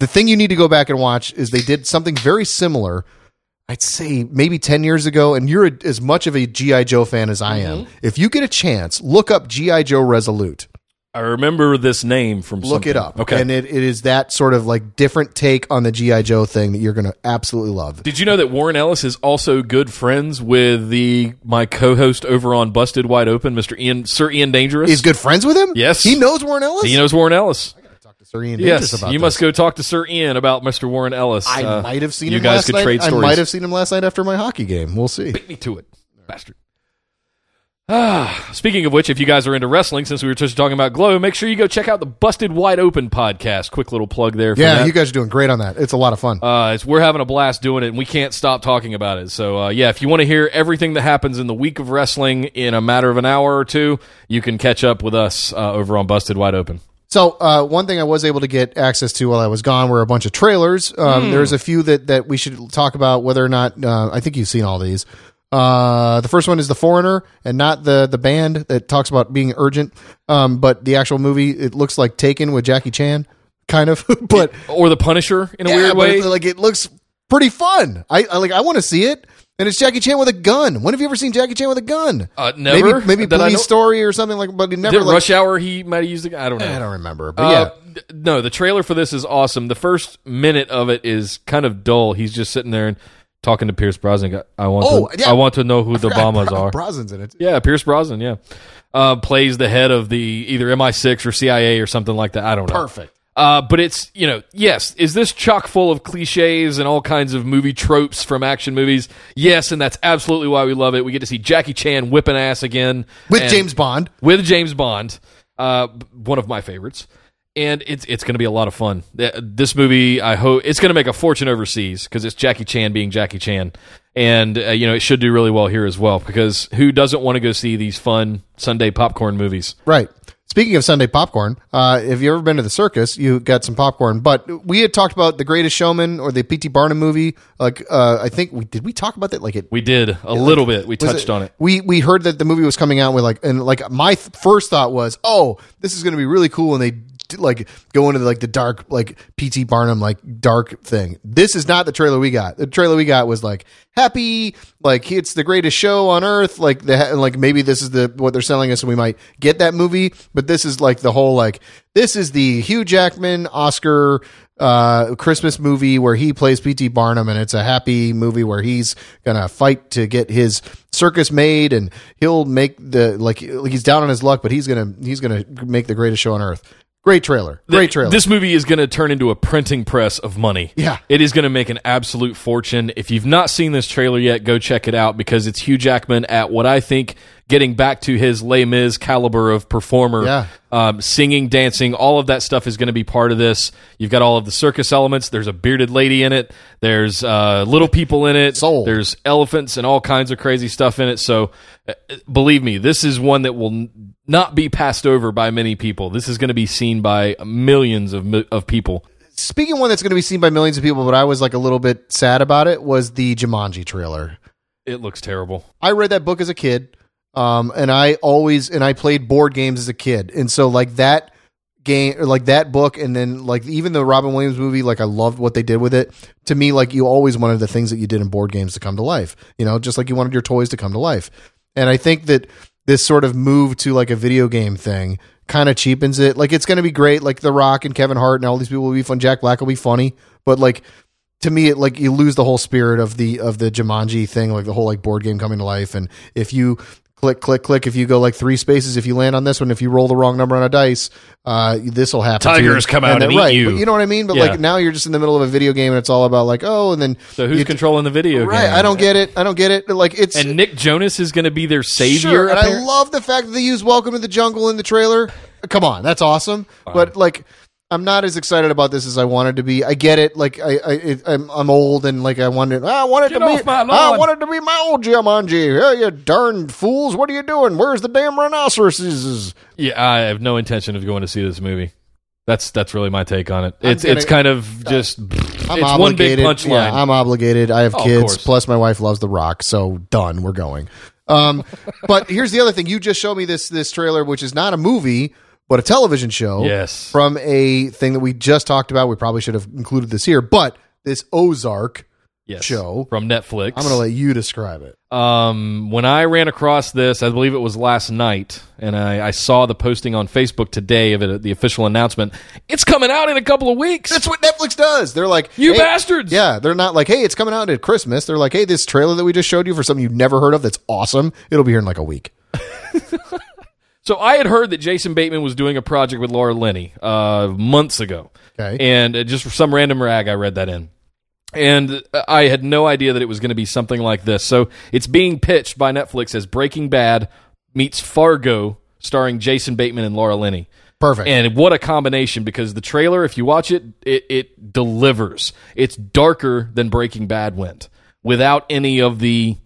The thing you need to go back and watch is they did something very similar, I'd say maybe 10 years ago, and you're as much of a G.I. Joe fan as I am. Mm-hmm. If you get a chance, look up G.I. Joe Resolute. I remember this name from something. Look it up. Okay. And it is that sort of like different take on the G.I. Joe thing that you're going to absolutely love. Did you know that Warren Ellis is also good friends with my co-host over on Busted Wide Open, Sir Ian Dangerous? He's good friends with him? Yes. He knows Warren Ellis? He knows Warren Ellis. I got to talk to Sir Ian Dangerous about this. Yes, you must go talk to Sir Ian about Mr. Warren Ellis. I might have seen him last night. You guys could trade stories. I might have seen him last night after my hockey game. We'll see. Beat me to it, bastard. Speaking of which, if you guys are into wrestling, since we were just talking about Glow, make sure you go check out the Busted Wide Open podcast. Quick little plug there. For that. You guys are doing great on that. It's a lot of fun. We're having a blast doing it, and we can't stop talking about it. So, if you want to hear everything that happens in the week of wrestling in a matter of an hour or two, you can catch up with us over on Busted Wide Open. So one thing I was able to get access to while I was gone were a bunch of trailers. There's a few that we should talk about whether or not I think you've seen all these. The first one is The Foreigner, and not the band that talks about being urgent, but the actual movie. It looks like Taken with Jackie Chan. kind of, but or The Punisher in a weird way. Like, it looks pretty fun. I want to see it. And it's Jackie Chan with a gun. When have you ever seen Jackie Chan with a gun? Never. Maybe Police Story or something like. But never. Like, Rush Hour. He might have used a gun. I don't know. I don't remember. But yeah. No, the trailer for this is awesome. The first minute of it is kind of dull. He's just sitting there and talking to Pierce Brosnan. I want to know who the Obamas are. Brosnan's in it. Yeah, Pierce Brosnan. Yeah, plays the head of the either MI6 or CIA or something like that. I don't know. Perfect. But it's, yes, is this chock full of cliches and all kinds of movie tropes from action movies? Yes, and that's absolutely why we love it. We get to see Jackie Chan whipping ass again. With James Bond. One of my favorites. And it's going to be a lot of fun. This movie, I hope, it's going to make a fortune overseas because it's Jackie Chan being Jackie Chan. And, it should do really well here as well because who doesn't want to go see these fun Sunday popcorn movies? Right. Speaking of Sunday popcorn, if you've ever been to the circus, you got some popcorn. But we had talked about The Greatest Showman or the P.T. Barnum movie. Did we talk about that? We did a little bit. We touched on it. We heard that the movie was coming out. My first thought was, oh, this is going to be really cool, and they go into the dark P.T. Barnum dark thing. This is not the trailer we got. The trailer we got was happy, it's the greatest show on earth. Maybe this is what they're selling us, and we might get that movie. But this is the whole this is the Hugh Jackman Oscar Christmas movie where he plays P.T. Barnum, and it's a happy movie where he's gonna fight to get his circus made, and he'll make he's down on his luck, but he's gonna make the greatest show on earth. Great trailer. This movie is going to turn into a printing press of money. Yeah. It is going to make an absolute fortune. If you've not seen this trailer yet, go check it out because it's Hugh Jackman at what I think getting back to his Les Mis caliber of performer. Yeah. Singing, dancing, all of that stuff is going to be part of this. You've got all of the circus elements. There's a bearded lady in it. There's little people in it. Sold. There's elephants and all kinds of crazy stuff in it. So believe me, this is one that will not be passed over by many people. This is going to be seen by millions of people. Speaking of one that's going to be seen by millions of people, but I was a little bit sad about it, was the Jumanji trailer. It looks terrible. I read that book as a kid, and I played board games as a kid, and so that game or that book, and then even the Robin Williams movie, I loved what they did with it. To me, you always wanted the things that you did in board games to come to life. Just like you wanted your toys to come to life, and I think that this sort of move to a video game thing kind of cheapens it. It's going to be great. The Rock and Kevin Hart and all these people will be fun. Jack Black will be funny. But to me, it you lose the whole spirit of the Jumanji thing, the whole board game coming to life. And if you click, click, click, if you go three spaces, if you land on this one, if you roll the wrong number on a dice, this will happen. Tigers come out and eat you. But you know what I mean? But now you're just in the middle of a video game, and it's all about and then so who's controlling the video game? I don't get it. It's and Nick Jonas is going to be their savior. Sure, and I love the fact that they use "Welcome to the Jungle" in the trailer. Come on, that's awesome. Wow. But I'm not as excited about this as I wanted to be. I get it. I'm old and I wanted to be my old Jumanji. Oh, you darned fools! What are you doing? Where's the damn rhinoceroses? Yeah, I have no intention of going to see this movie. That's really my take on it. It's kind of just it's one big punchline. Yeah, I'm obligated. I have kids. Plus, my wife loves The Rock. So done. We're going. But here's the other thing. You just showed me this trailer, which is not a movie, but a television show. Yes. From a thing that we just talked about. We probably should have included this here, but this Ozark show from Netflix. I'm going to let you describe it. When I ran across this, I believe it was last night, and I saw the posting on Facebook today of it, the official announcement. It's coming out in a couple of weeks. That's what Netflix does. They're like, you bastards. Yeah, they're not like, hey, it's coming out at Christmas. They're like, hey, this trailer that we just showed you for something you've never heard of that's awesome, it'll be here in a week. So I had heard that Jason Bateman was doing a project with Laura Linney months ago. Okay. And just for some random rag, I read that in. And I had no idea that it was going to be something like this. So it's being pitched by Netflix as Breaking Bad meets Fargo, starring Jason Bateman and Laura Linney. Perfect. And what a combination, because the trailer, if you watch it, it delivers. It's darker than Breaking Bad went, without any of the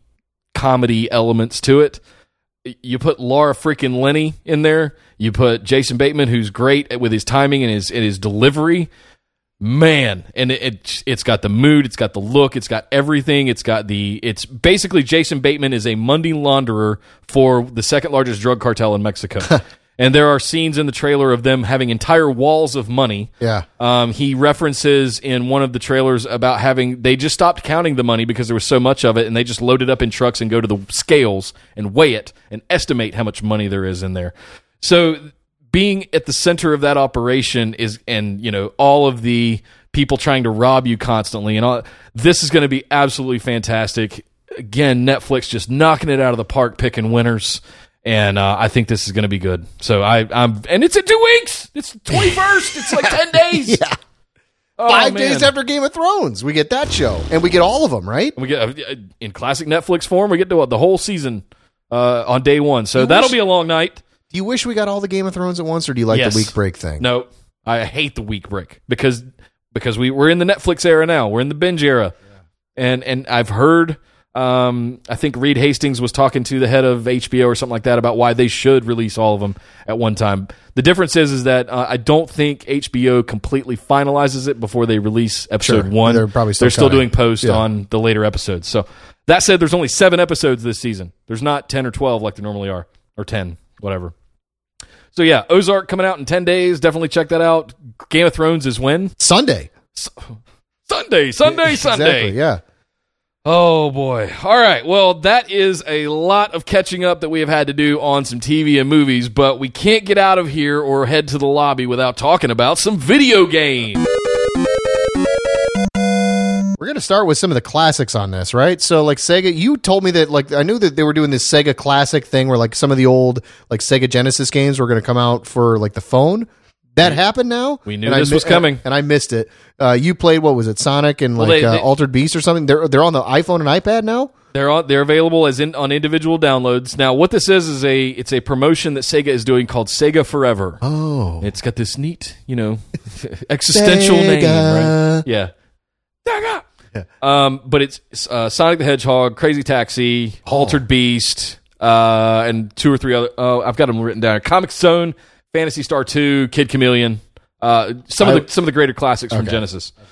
comedy elements to it. You put Laura freaking Linney in there. You put Jason Bateman, who's great with his timing and his delivery. Man, and it's got the mood, it's got the look, it's got everything. It's basically Jason Bateman is a money launderer for the second largest drug cartel in Mexico. And there are scenes in the trailer of them having entire walls of money. Yeah. He references in one of the trailers about having, they just stopped counting the money because there was so much of it, and they just load it up in trucks and go to the scales and weigh it and estimate how much money there is in there. So being at the center of that operation is, and, you know, all of the people trying to rob you constantly, and all, this is going to be absolutely fantastic. Again, Netflix just knocking it out of the park, picking winners. And I think this is going to be good. So I'm, and it's in 2 weeks. It's the 21st. It's like 10 days. Yeah. Oh, 5 days after Game of Thrones, we get that show, and we get all of them, right? We get in classic Netflix form. We get the whole season on day one. So that'll be a long night. Do you wish we got all the Game of Thrones at once, or do you like the week break thing? No, I hate the week break because we're in the Netflix era now. We're in the binge era, and I've heard. I think Reed Hastings was talking to the head of HBO or something like that about why they should release all of them at one time. The difference is that I don't think HBO completely finalizes it before they release episode one. They're still doing post on the later episodes. So that said, there's only 7 episodes this season. There's not 10 or 12 like there normally are, or 10, whatever. So yeah, Ozark coming out in 10 days. Definitely check that out. Game of Thrones is when? Sunday. Sunday. Exactly, yeah. Oh, boy. All right. Well, that is a lot of catching up that we have had to do on some TV and movies, but we can't get out of here or head to the lobby without talking about some video games. We're going to start with some of the classics on this, right? So, like, Sega, you told me that, like, I knew that they were doing this Sega Classic thing where, like, some of the old, like, Sega Genesis games were going to come out for, like, the phone. That happened now? We knew this was coming. And I missed it. You played, what was it, Sonic and Altered Beast or something? They're on the iPhone and iPad now? They're available on individual downloads. Now, what this is a promotion that Sega is doing called Sega Forever. Oh. It's got this neat, you know, existential name, right? Yeah. Sega! Yeah. But it's Sonic the Hedgehog, Crazy Taxi, Altered Beast, and 2 or 3 other... Oh, I've got them written down. Comic Zone... Phantasy Star 2, Kid Chameleon, some of the greater classics from Genesis. Okay.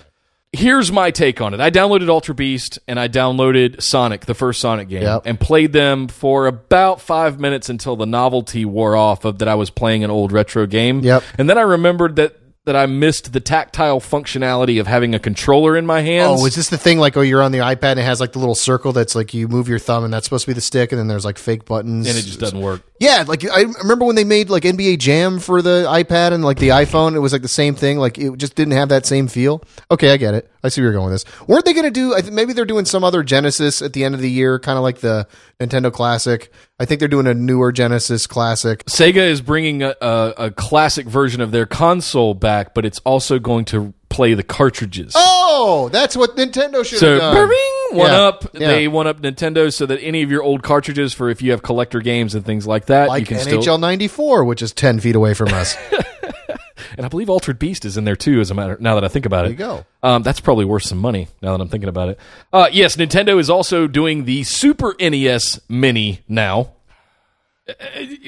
Here's my take on it. I downloaded Ultra Beast and I downloaded Sonic, the first Sonic game, and played them for about 5 minutes until the novelty wore off of that I was playing an old retro game. Yep. And then I remembered that I missed the tactile functionality of having a controller in my hands. Oh, is this the thing like, you're on the iPad and it has like the little circle that's like you move your thumb and that's supposed to be the stick, and then there's like fake buttons. And it just doesn't work. Yeah, like I remember when they made like NBA Jam for the iPad and like the iPhone, it was like the same thing. Like it just didn't have that same feel. Okay, I get it. I see where you're going with this. Weren't they going to do, maybe they're doing some other Genesis at the end of the year, kind of like the Nintendo Classic. I think they're doing a newer Genesis Classic. Sega is bringing a classic version of their console back, but it's also going to play the cartridges. Oh, that's what Nintendo should have done. They one-up Nintendo so that any of your old cartridges for if you have collector games and things like that. Like you can NHL still... 94, which is 10 feet away from us. And I believe Altered Beast is in there, too, as a matter now that I think about it. There you go. That's probably worth some money now that I'm thinking about it. Yes, Nintendo is also doing the Super NES Mini now.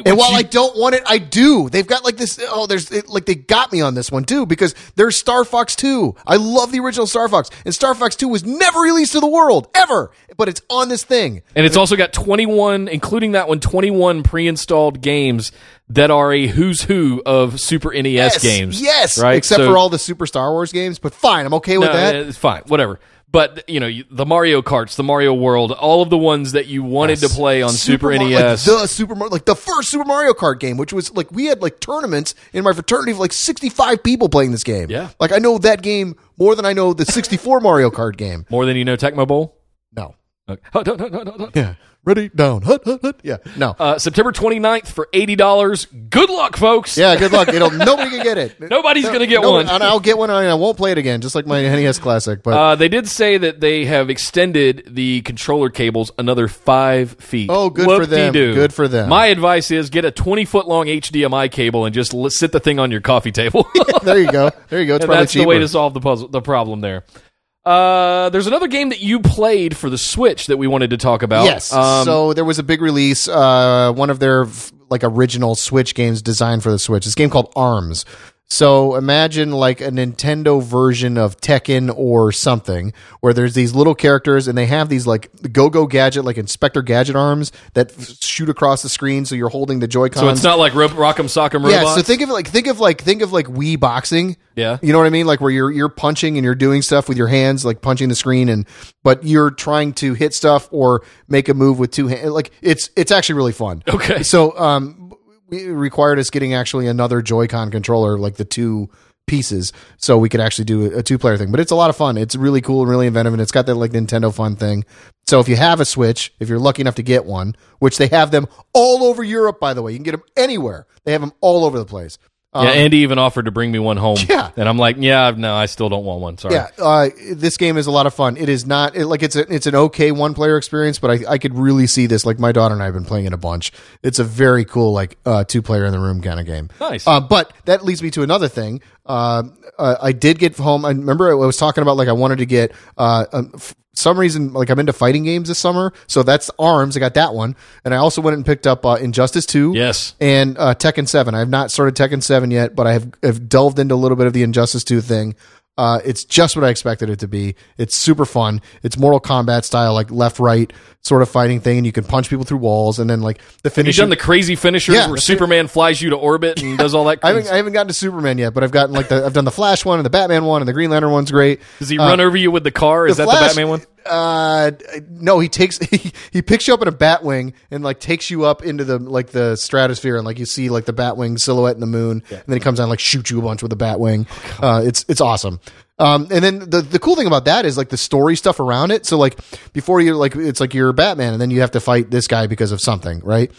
And while I don't want it, I do. They've got like this. Oh, they got me on this one too because there's Star Fox 2. I love the original Star Fox, and Star Fox 2 was never released to the world ever, but it's on this thing. And it's also got 21, including that one, 21 pre-installed games that are a who's who of Super NES games. Yes, right? Except for all the Super Star Wars games. But fine, I'm okay with that. It's fine, whatever. But, you know, the Mario Karts, the Mario World, all of the ones that you wanted to play on Super NES. Like the first Super Mario Kart game, which was like we had like tournaments in my fraternity of like 65 people playing this game. Yeah. Like I know that game more than I know the 64 Mario Kart game. More than you know Tecmo Bowl? No. Okay. Hut. Yeah. Ready, down. Hut. Yeah. No. September 29th for $80. Good luck, folks. Yeah, good luck. Nobody can get it. Nobody's going to get one. And I'll get one and I won't play it again, just like my NES Classic. But they did say that they have extended the controller cables another 5 feet. Oh, good for them. Good for them. My advice is get a 20-foot-long HDMI cable and just sit the thing on your coffee table. There you go. It's probably that's cheaper. The way to solve the problem there. There's another game that you played for the Switch that we wanted to talk about. Yes. So there was a big release, one of their original Switch games designed for the Switch. This game called Arms. So imagine like a Nintendo version of Tekken or something, where there's these little characters and they have these like go-go gadget, like Inspector Gadget arms that shoot across the screen. So you're holding the Joy-Cons. So it's not like Rock'em Sock'em Robots. Yeah. So think of like Wii boxing. Yeah. You know what I mean? Like where you're punching and you're doing stuff with your hands, like punching the screen, but you're trying to hit stuff or make a move with two hands. Like it's actually really fun. Okay. So it required us getting actually another Joy-Con controller, like the two pieces, so we could actually do a two-player thing. But it's a lot of fun. It's really cool and really inventive, and it's got that like Nintendo fun thing. So if you have a Switch, if you're lucky enough to get one, which they have them all over Europe, by the way. You can get them anywhere. They have them all over the place. Yeah, Andy even offered to bring me one home. Yeah. And I'm like, yeah, no, I still don't want one. Sorry. Yeah, this game is a lot of fun. It is not, it's an okay one-player experience, but I could really see this. Like, my daughter and I have been playing it a bunch. It's a very cool, like, two-player in the room kind of game. Nice. But that leads me to another thing. I did get home. I remember I was talking about, like, I wanted to get... some reason, like, I'm into fighting games this summer, so that's ARMS. I got that one, and I also went and picked up Injustice 2. Yes, and Tekken 7. I have not started Tekken 7 yet, but I have delved into a little bit of the Injustice 2 thing. It's just what I expected it to be. It's super fun. It's Mortal Kombat style, like left right sort of fighting thing, and you can punch people through walls, and then like the finish. You've done the crazy finishers where Superman flies you to orbit and does all that. I haven't gotten to Superman yet, but I've gotten like I've done the Flash one and the Batman one, and the Green Lantern one's great. Does he run over you with the car? Is that Flash, the Batman one? No, he picks you up in a Batwing and like takes you up into the like the stratosphere, and like you see like the Batwing silhouette in the moon, and then he comes down and like shoots you a bunch with the Batwing. It's awesome. And then the cool thing about that is like the story stuff around it. So like before you like it's like you're Batman and then you have to fight this guy because of something, right?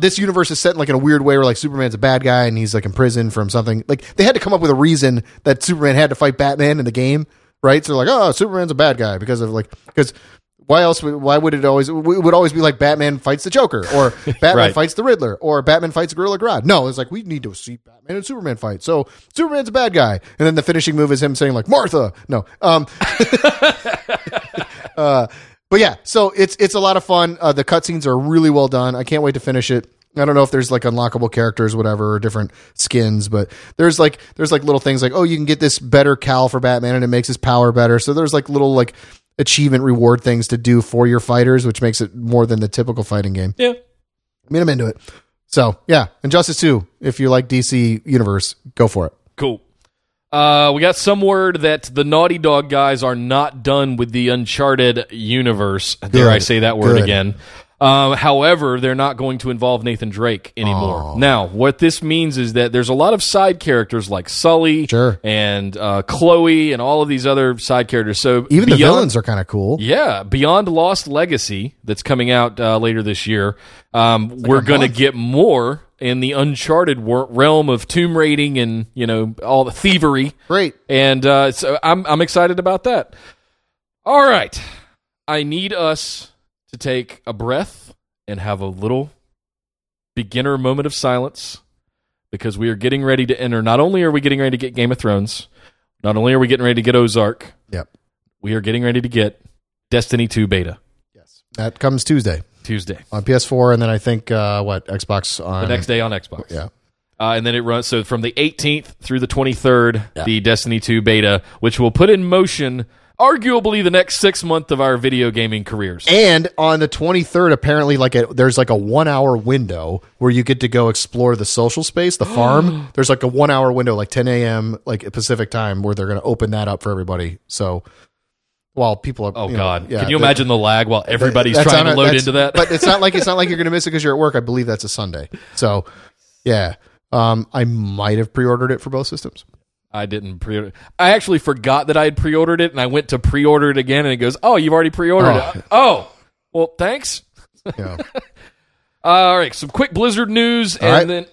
This universe is set in like in a weird way where like Superman's a bad guy and he's like in prison from something. Like they had to come up with a reason that Superman had to fight Batman in the game. Right, so they're like, oh, Superman's a bad guy because why else? Why would it would always be like Batman fights the Joker or Batman fights the Riddler or Batman fights Gorilla Grodd? No, it's like we need to see Batman and Superman fight. So Superman's a bad guy, and then the finishing move is him saying like Martha. No, but yeah, so it's a lot of fun. The cutscenes are really well done. I can't wait to finish it. I don't know if there's like unlockable characters, whatever, or different skins, but there's like little things like, oh, you can get this better cowl for Batman and it makes his power better. So there's like little like achievement reward things to do for your fighters, which makes it more than the typical fighting game. Yeah. I mean, I'm into it. So yeah. Injustice 2, if you like DC Universe, go for it. Cool. We got some word that the Naughty Dog guys are not done with the Uncharted universe. Dare I say that word again. However, they're not going to involve Nathan Drake anymore. Aww. Now, what this means is that there's a lot of side characters like Sully and Chloe and all of these other side characters. So even the villains are kind of cool. Yeah. Beyond Lost Legacy that's coming out later this year, we're going to get more in the Uncharted realm of tomb raiding and, you know, all the thievery. Great. And so I'm excited about that. All right. I need us to take a breath and have a little beginner moment of silence, because we are getting ready to enter. Not only are we getting ready to get Game of Thrones, not only are we getting ready to get Ozark, we are getting ready to get Destiny 2 beta. Yes, that comes Tuesday on PS4, and then I think Xbox on the next day on Xbox. Yeah. And then it runs, so from the 18th through the 23rd, the Destiny 2 beta, which will put in motion arguably the next 6 months of our video gaming careers. And on the 23rd, apparently, like there's like a 1 hour window where you get to go explore the social space, the farm. There's like a 1 hour window, like 10 a.m. like Pacific time, where they're going to open that up for everybody. So while people are, can you imagine the lag while everybody's trying to load into that? But it's not like you're going to miss it because you're at work. I believe that's a Sunday. So yeah, I might have pre-ordered it for both systems. I didn't pre-order. I actually forgot that I had pre-ordered it, and I went to pre-order it again, and it goes, "Oh, you've already pre-ordered it." Oh, well, thanks. Yeah. All right, some quick Blizzard news, then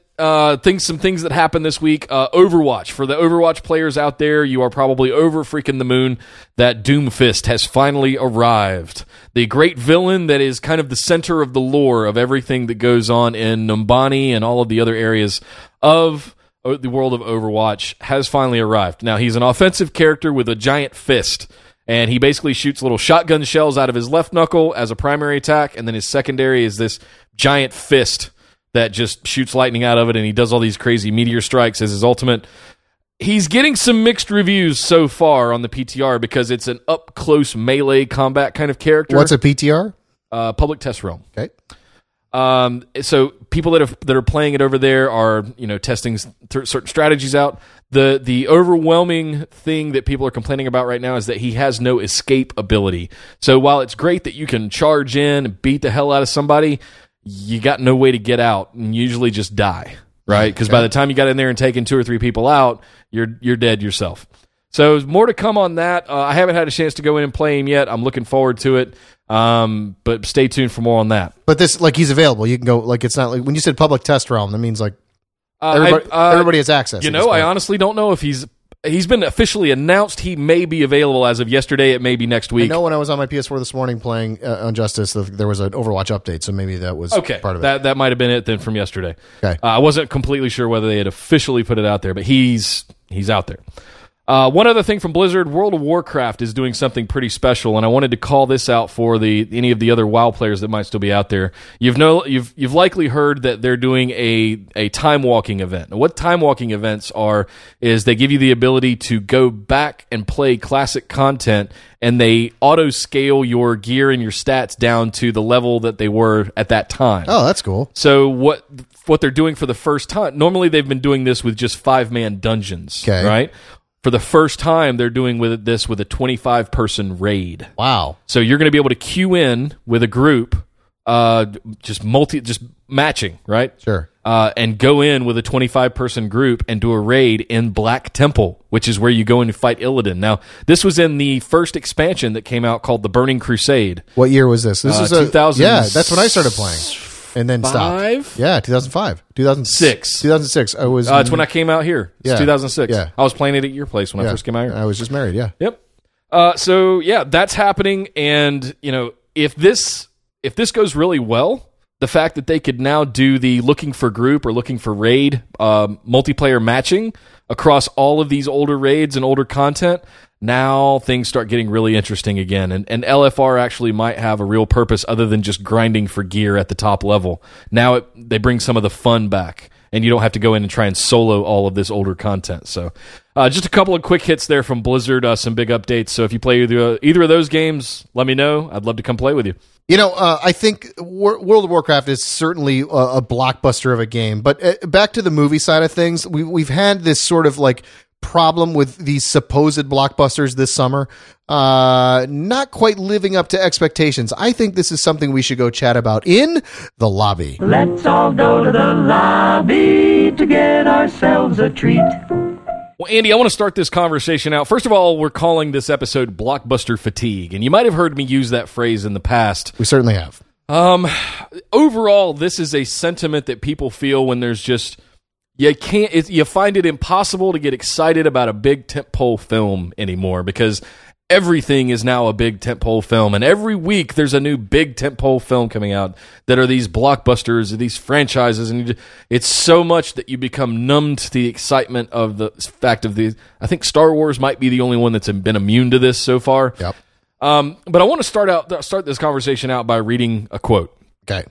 some things that happened this week. Overwatch, for the Overwatch players out there, you are probably over freaking the moon that Doomfist has finally arrived, the great villain that is kind of the center of the lore of everything that goes on in Numbani and all of the other areas of the world of Overwatch, has finally arrived. Now, he's an offensive character with a giant fist, and he basically shoots little shotgun shells out of his left knuckle as a primary attack, and then his secondary is this giant fist that just shoots lightning out of it, and he does all these crazy meteor strikes as his ultimate. He's getting some mixed reviews so far on the PTR because it's an up-close melee combat kind of character. What's a PTR? Public Test Realm. Okay. So people that are playing it over there are, you know, testing certain strategies out. The overwhelming thing that people are complaining about right now is that he has no escape ability. So while it's great that you can charge in and beat the hell out of somebody, you got no way to get out and usually just die. Right, because by the time you got in there and taken two or three people out, you're dead yourself. So more to come on that. I haven't had a chance to go in and play him yet. I'm looking forward to it, but stay tuned for more on that. But this, like, he's available. You can go, like, it's not like when you said public test realm. That means like everybody has access. You know, I honestly don't know if he's been officially announced. He may be available as of yesterday. It may be next week. I know when I was on my PS4 this morning playing on Justice, there was an Overwatch update, so maybe that was part of it. That might have been it then from yesterday. Okay. I wasn't completely sure whether they had officially put it out there, but he's out there. One other thing from Blizzard, World of Warcraft is doing something pretty special, and I wanted to call this out for any of the other WoW players that might still be out there. You've likely heard that they're doing a time walking event. And what time walking events are is they give you the ability to go back and play classic content, and they auto scale your gear and your stats down to the level that they were at that time. Oh, that's cool. So what they're doing for the first time? Normally they've been doing this with just 5-man dungeons, right? For the first time, they're doing this with a 25-person raid. Wow! So you're going to be able to queue in with a group, just matching, right? Sure. And go in with a 25-person group and do a raid in Black Temple, which is where you go in to fight Illidan. Now, this was in the first expansion that came out called the Burning Crusade. What year was this? This is 2000. Yeah, that's when I started playing. And then stopped. Yeah, 2005. 2006. 2006. I was... it's when I came out here. It's 2006. Yeah. I was playing it at your place when I first came out here. I was just married, yeah. Yep. So, yeah, that's happening. And, you know, if this goes really well, the fact that they could now do the looking for group or looking for raid multiplayer matching across all of these older raids and older content... Now things start getting really interesting again, and LFR actually might have a real purpose other than just grinding for gear at the top level. Now they bring some of the fun back, and you don't have to go in and try and solo all of this older content. So just a couple of quick hits there from Blizzard, some big updates. So if you play either of those games, let me know. I'd love to come play with you. You know, I think World of Warcraft is certainly a blockbuster of a game, but back to the movie side of things, we've had this sort of like... problem with these supposed blockbusters this summer not quite living up to expectations. I think this is something we should go chat about in the lobby. Let's all go to the lobby to get ourselves a treat. Well, Andy, I want to start this conversation out. First of all, we're calling this episode Blockbuster Fatigue, and you might have heard me use that phrase in the past. We certainly have. Overall, this is a sentiment that people feel when there's just... You find it impossible to get excited about a big tentpole film anymore because everything is now a big tentpole film, and every week there's a new big tentpole film coming out that are these blockbusters or these franchises, and it's so much that you become numbed to the excitement of the fact of the. I think Star Wars might be the only one that's been immune to this so far. Yep. But I want to start this conversation out by reading a quote. Okay.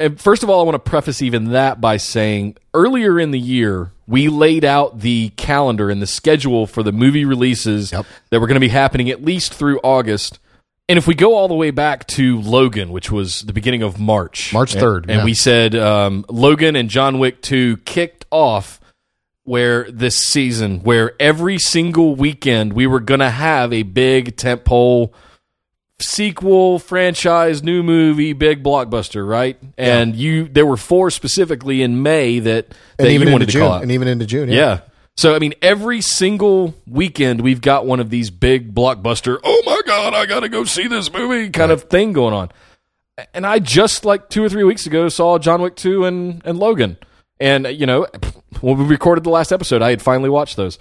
And first of all, I want to preface even that by saying earlier in the year, we laid out the calendar and the schedule for the movie releases that were going to be happening at least through August. And if we go all the way back to Logan, which was the beginning of March 3rd. And we said Logan and John Wick 2 kicked off this season, where every single weekend we were going to have a big tentpole sequel, franchise, new movie, big blockbuster, right? And there were four specifically in May that you wanted to call out. And even into June, yeah. So, I mean, every single weekend we've got one of these big blockbuster, oh my God, I gotta go see this movie kind of thing going on. And I just, like, 2 or 3 weeks ago saw John Wick 2 and Logan. And, you know, when we recorded the last episode, I had finally watched those.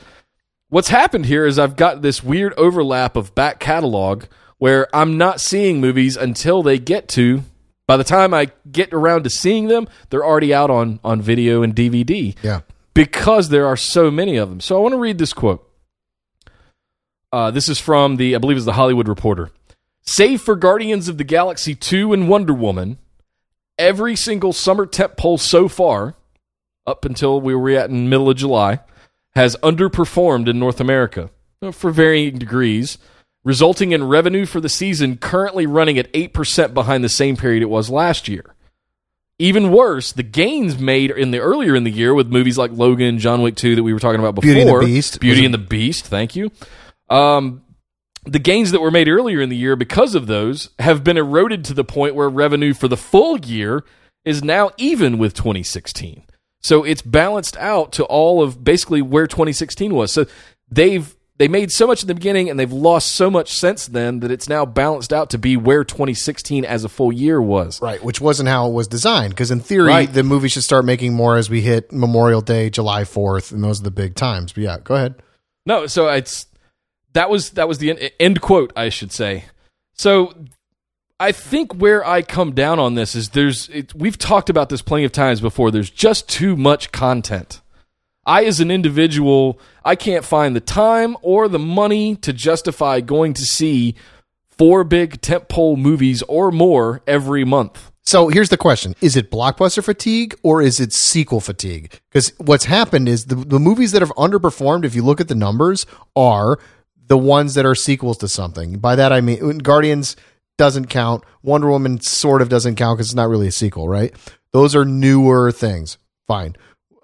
What's happened here is I've got this weird overlap of back catalog where I'm not seeing movies until they get to, by the time I get around to seeing them, they're already out on video and DVD. Yeah. Because there are so many of them. So I want to read this quote. This is from I believe it's the Hollywood Reporter. Save for Guardians of the Galaxy 2 and Wonder Woman, every single summer tentpole so far, up until we were at in the middle of July, has underperformed in North America for varying degrees, resulting in revenue for the season currently running at 8% behind the same period it was last year. Even worse, the gains made earlier in the year with movies like Logan and John Wick 2 that we were talking about before. Beauty and the Beast. Thank you. The gains that were made earlier in the year because of those have been eroded to the point where revenue for the full year is now even with 2016. So it's balanced out to all of basically where 2016 was. So they made so much in the beginning and they've lost so much since then that it's now balanced out to be where 2016 as a full year was. Right, which wasn't how it was designed, because in theory, the movie should start making more as we hit Memorial Day, July 4th, and those are the big times. But yeah, go ahead. No, so it's... That was the end quote, I should say. So I think where I come down on this is we've talked about this plenty of times before. There's just too much content. I, as an individual, I can't find the time or the money to justify going to see 4 big tentpole movies or more every month. So here's the question. Is it blockbuster fatigue or is it sequel fatigue? Because what's happened is the movies that have underperformed, if you look at the numbers, are... the ones that are sequels to something. By that I mean Guardians doesn't count. Wonder Woman sort of doesn't count because it's not really a sequel, right? Those are newer things. Fine.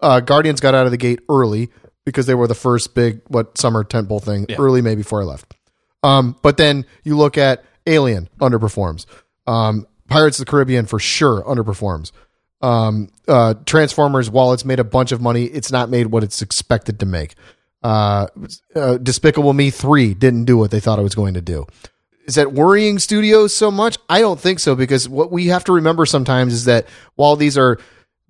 Guardians got out of the gate early because they were the first big summer tentpole thing. Yeah. Early May before I left. But then you look at Alien underperforms. Pirates of the Caribbean for sure underperforms. Transformers, while it's made a bunch of money, it's not made what it's expected to make. Despicable Me 3 didn't do what they thought it was going to do. Is that worrying studios so much? I don't think so, because what we have to remember sometimes is that while these are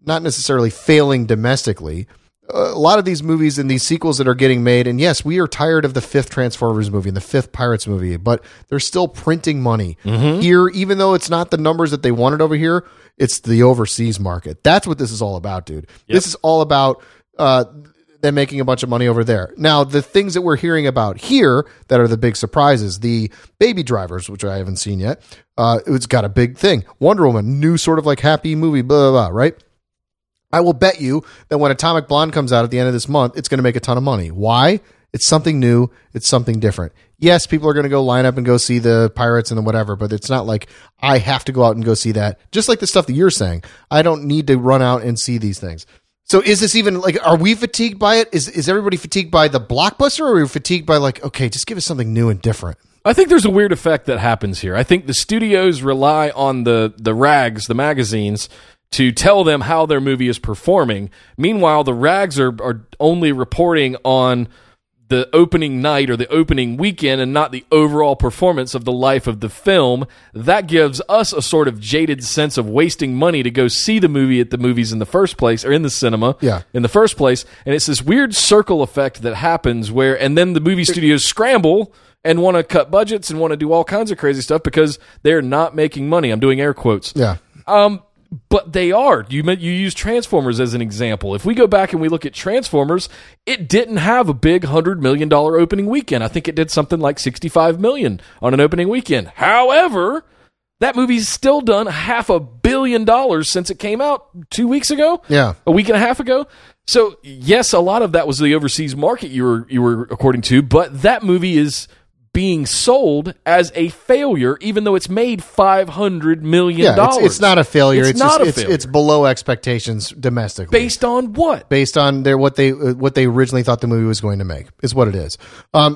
not necessarily failing domestically, a lot of these movies and these sequels that are getting made, and yes, we are tired of the 5th Transformers movie and the 5th Pirates movie, but they're still printing money here, even though it's not the numbers that they wanted over here. It's the overseas market. That's what this is all about, dude. Yep. This is all about they're making a bunch of money over there. Now, the things that we're hearing about here that are the big surprises, the Baby Drivers, which I haven't seen yet, it's got a big thing. Wonder Woman, new sort of like happy movie, blah, blah, blah, right? I will bet you that when Atomic Blonde comes out at the end of this month, it's going to make a ton of money. Why? It's something new. It's something different. Yes, people are going to go line up and go see the Pirates and the whatever, but it's not like I have to go out and go see that. Just like the stuff that you're saying. I don't need to run out and see these things. So is this even like, are we fatigued by it? Is everybody fatigued by the blockbuster, or are we fatigued by like, okay, just give us something new and different? I think there's a weird effect that happens here. I think the studios rely on the rags, the magazines, to tell them how their movie is performing. Meanwhile, the rags are only reporting on the opening night or the opening weekend and not the overall performance of the life of the film. That gives us a sort of jaded sense of wasting money to go see the movie at the movies in the first place, or in the cinema in the first place. And it's this weird circle effect that happens where, and then the movie studios scramble and want to cut budgets and want to do all kinds of crazy stuff because they're not making money. I'm doing air quotes. Yeah. But they are. You use Transformers as an example. If we go back and we look at Transformers, it didn't have a big $100 million opening weekend. I think it did something like $65 million on an opening weekend. However, that movie's still done $500 million since it came out 2 weeks ago. Yeah. A week and a half ago. So, yes, a lot of that was the overseas market you were according to, but that movie is being sold as a failure, even though it's made $500 million. It's not a failure. It's below expectations domestically. Based on what? Based on what they originally thought the movie was going to make is what it is.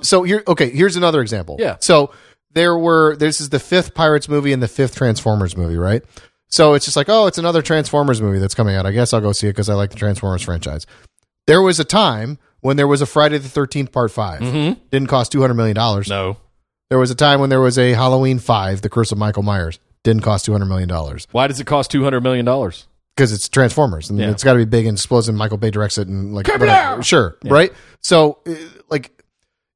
So here's another example. Yeah. So this is the 5th Pirates movie and the 5th Transformers movie, right? So it's just like, oh, it's another Transformers movie that's coming out. I guess I'll go see it because I like the Transformers franchise. There was a time when there was a Friday the 13th Part 5. Mm-hmm. Didn't cost $200 million. No. There was a time when there was a Halloween 5, The Curse of Michael Myers. Didn't cost $200 million. Why does it cost $200 million? Because it's Transformers. And it's got to be big and explosive. Michael Bay directs it. And like, sure, yeah. Right? So, like,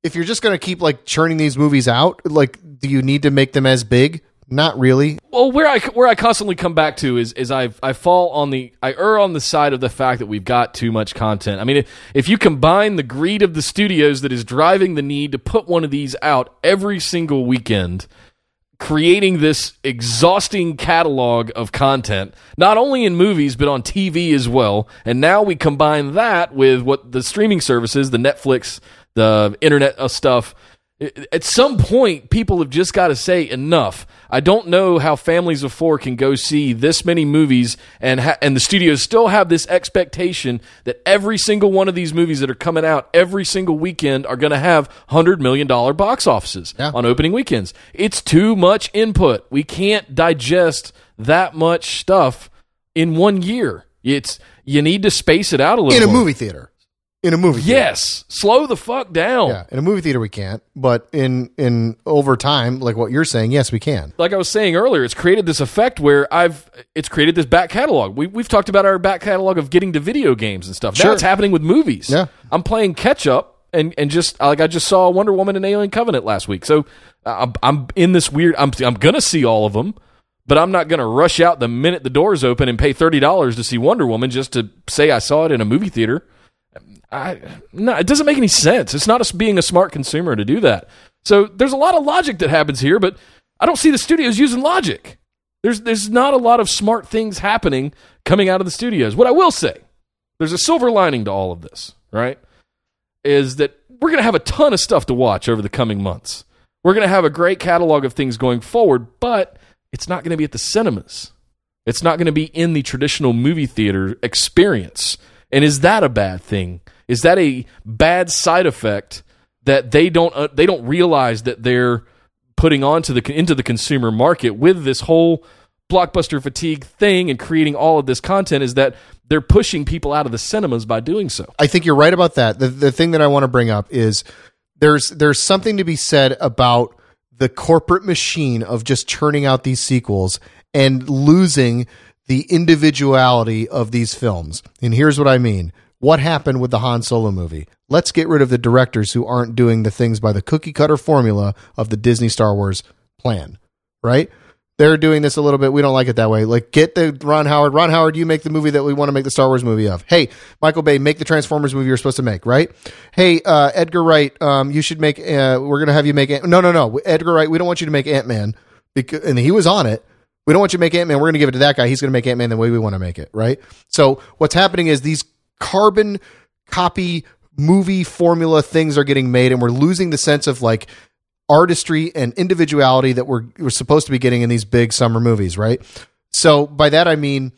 if you're just going to keep, like, churning these movies out, like, do you need to make them as big? Not really. Well, where I constantly come back to is I err on the side of the fact that we've got too much content. I mean, if you combine the greed of the studios that is driving the need to put one of these out every single weekend creating this exhausting catalog of content, not only in movies, but on TV as well. And now we combine that with what the streaming services, the Netflix, the internet stuff. At some point, people have just got to say enough. I don't know how families of four can go see this many movies and the studios still have this expectation that every single one of these movies that are coming out every single weekend are going to have $100 million box offices on opening weekends. It's too much input. We can't digest that much stuff in 1 year. You need to space it out a little more. In a movie theater. Yes. Slow the fuck down. Yeah. In a movie theater, we can't. But in over time, like what you're saying, yes, we can. Like I was saying earlier, it's created this effect where it's created this back catalog. We've talked about our back catalog of getting to video games and stuff. Sure. Now it's happening with movies. Yeah. I'm playing catch up and just like I just saw Wonder Woman and Alien Covenant last week. So I'm in this weird, I'm going to see all of them, but I'm not going to rush out the minute the doors open and pay $30 to see Wonder Woman just to say I saw it in a movie theater. No, it doesn't make any sense. It's not being a smart consumer to do that. So there's a lot of logic that happens here, but I don't see the studios using logic. There's not a lot of smart things happening coming out of the studios. What I will say, there's a silver lining to all of this, right? Is that we're going to have a ton of stuff to watch over the coming months. We're going to have a great catalog of things going forward, but it's not going to be at the cinemas. It's not going to be in the traditional movie theater experience. And is that a bad thing? Is that a bad side effect that they don't realize that they're putting onto into the consumer market with this whole blockbuster fatigue thing and creating all of this content? Is that they're pushing people out of the cinemas by doing so? I think you're right about that. The thing that I want to bring up is there's something to be said about the corporate machine of just churning out these sequels and losing the individuality of these films. And here's what I mean. What happened with the Han Solo movie? Let's get rid of the directors who aren't doing the things by the cookie cutter formula of the Disney Star Wars plan, right? They're doing this a little bit. We don't like it that way. Like, get the Ron Howard. Ron Howard, you make the movie that we want to make the Star Wars movie of. Hey, Michael Bay, make the Transformers movie you're supposed to make, right? Hey, Edgar Wright, you should make, we're going to have you make, no, Edgar Wright, we don't want you to make Ant-Man, because, and he was on it. We don't want you to make Ant-Man. We're going to give it to that guy. He's going to make Ant-Man the way we want to make it, right? So what's happening is these carbon copy movie formula things are getting made, and we're losing the sense of like artistry and individuality that we're supposed to be getting in these big summer movies, right? So by that I mean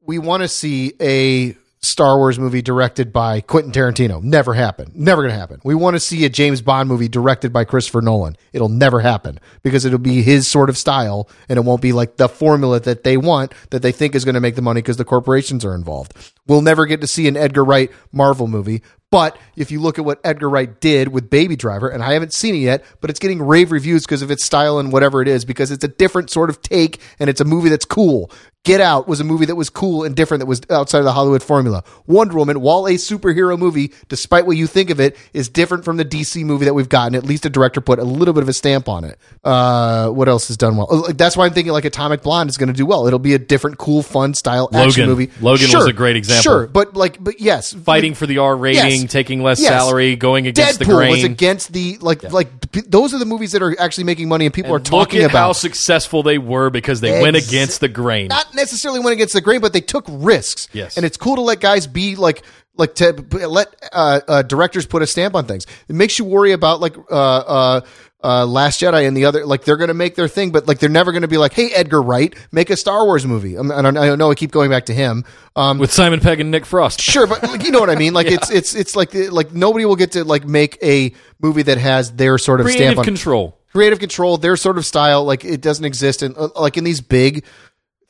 we want to see a Star Wars movie directed by Quentin Tarantino. Never happened. Never going to happen. We want to see a James Bond movie directed by Christopher Nolan. It'll never happen because it'll be his sort of style, and it won't be like the formula that they want, that they think is going to make the money because the corporations are involved. We'll never get to see an Edgar Wright Marvel movie, but if you look at what Edgar Wright did with Baby Driver, and I haven't seen it yet, but it's getting rave reviews because of its style and whatever it is, because it's a different sort of take, and it's a movie that's cool. Get Out was a movie that was cool and different, that was outside of the Hollywood formula. Wonder Woman, while a superhero movie, despite what you think of it, is different from the DC movie that we've gotten. At least the director put a little bit of a stamp on it. What else has done well? That's why I'm thinking like Atomic Blonde is going to do well. It'll be a different, cool, fun style action movie. Logan was a great example. Sure, but yes. Fighting for the R rating, yes, taking less salary, going against the grain. Deadpool was against the, those are the movies that are actually making money and people are talking about. Look at how successful they were because they went against the grain. Not necessarily went against the grain, but they took risks. Yes. And it's cool to let guys be like to let directors put a stamp on things. It makes you worry about Last Jedi and the other, like they're going to make their thing, but like they're never going to be like, hey, Edgar Wright, make a Star Wars movie. I don't know. I keep going back to him with Simon Pegg and Nick Frost. Sure, but like, you know what I mean. Like yeah. It's like nobody will get to like make a movie that has their sort of stamp on creative control, their sort of style. Like it doesn't exist in like in these big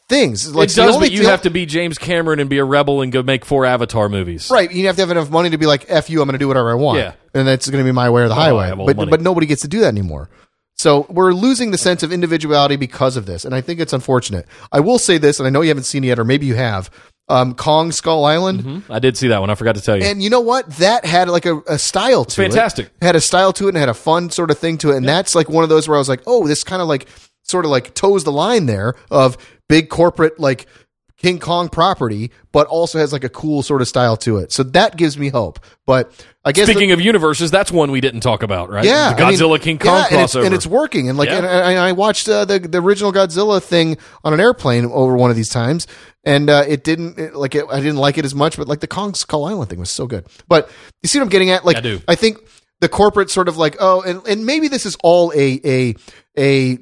things. Like, it does, but you have to be James Cameron and be a rebel and go make 4 Avatar movies. Right. You have to have enough money to be like, F you, I'm going to do whatever I want. Yeah. And that's going to be my way or the highway. But nobody gets to do that anymore. So we're losing the sense of individuality because of this. And I think it's unfortunate. I will say this, and I know you haven't seen it yet, or maybe you have. Kong Skull Island. Mm-hmm. I did see that one. I forgot to tell you. And you know what? That had like a style to Fantastic. It. Fantastic. Had a style to it and had a fun sort of thing to it. And that's like one of those where I was like, oh, this kind of like sort of like toes the line there of big corporate like King Kong property, but also has like a cool sort of style to it. So that gives me hope. But I guess speaking of universes, that's one we didn't talk about, right? Yeah, the Godzilla King Kong crossover, and it's working. And like, and I watched the original Godzilla thing on an airplane over one of these times, and I didn't like it as much, but like the Kong Skull Island thing was so good. But you see what I'm getting at? Like, yeah, I do. I think the corporate sort of like, oh, and maybe this is all a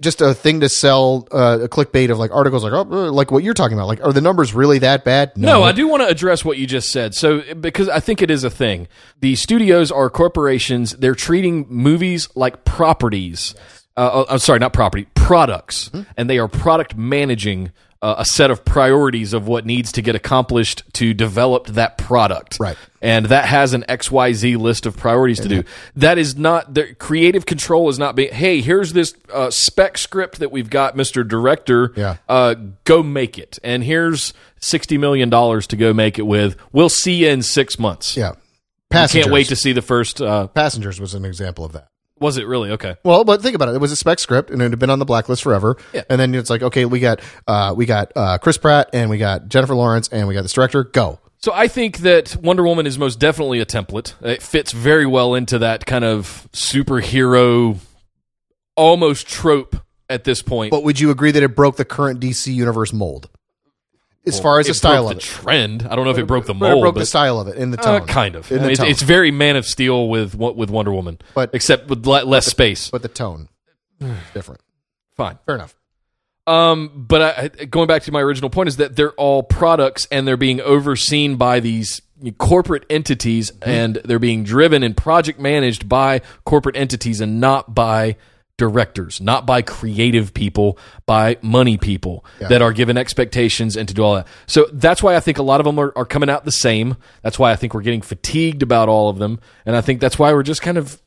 just a thing to sell, a clickbait of like articles like, oh, like what you're talking about. Like, are the numbers really that bad? No, I do want to address what you just said. So, because I think it is a thing. The studios are corporations. They're treating movies like properties. Yes. I'm sorry, not property, products. Mm-hmm. And they are product managing a set of priorities of what needs to get accomplished to develop that product. Right. And that has an XYZ list of priorities to do. That is not, the creative control is not being, hey, here's this spec script that we've got, Mr. Director. Yeah. Go make it. And here's $60 million to go make it with. We'll see you in 6 months. Yeah. Passengers. Can't wait to see the first. Passengers was an example of that. Was it really? Okay. Well, but think about it. It was a spec script, and it had been on the blacklist forever. Yeah. And then it's like, okay, we got Chris Pratt, and we got Jennifer Lawrence, and we got this director. Go. So I think that Wonder Woman is most definitely a template. It fits very well into that kind of superhero, almost trope at this point. But would you agree that it broke the current DC universe mold? As far as the style of it. It broke the trend. I don't know if it broke the mold. It broke the style of it in the tone. Kind of. It's very Man of Steel with Wonder Woman, but except with less space. But the tone is different. Fine. Fair enough. But going back to my original point is that they're all products and they're being overseen by these corporate entities, mm-hmm. and they're being driven and project managed by corporate entities and not by directors, not by creative people, by money people, yeah. that are given expectations and to do all that. So that's why I think a lot of them are coming out the same. That's why I think we're getting fatigued about all of them. And I think that's why we're just kind of,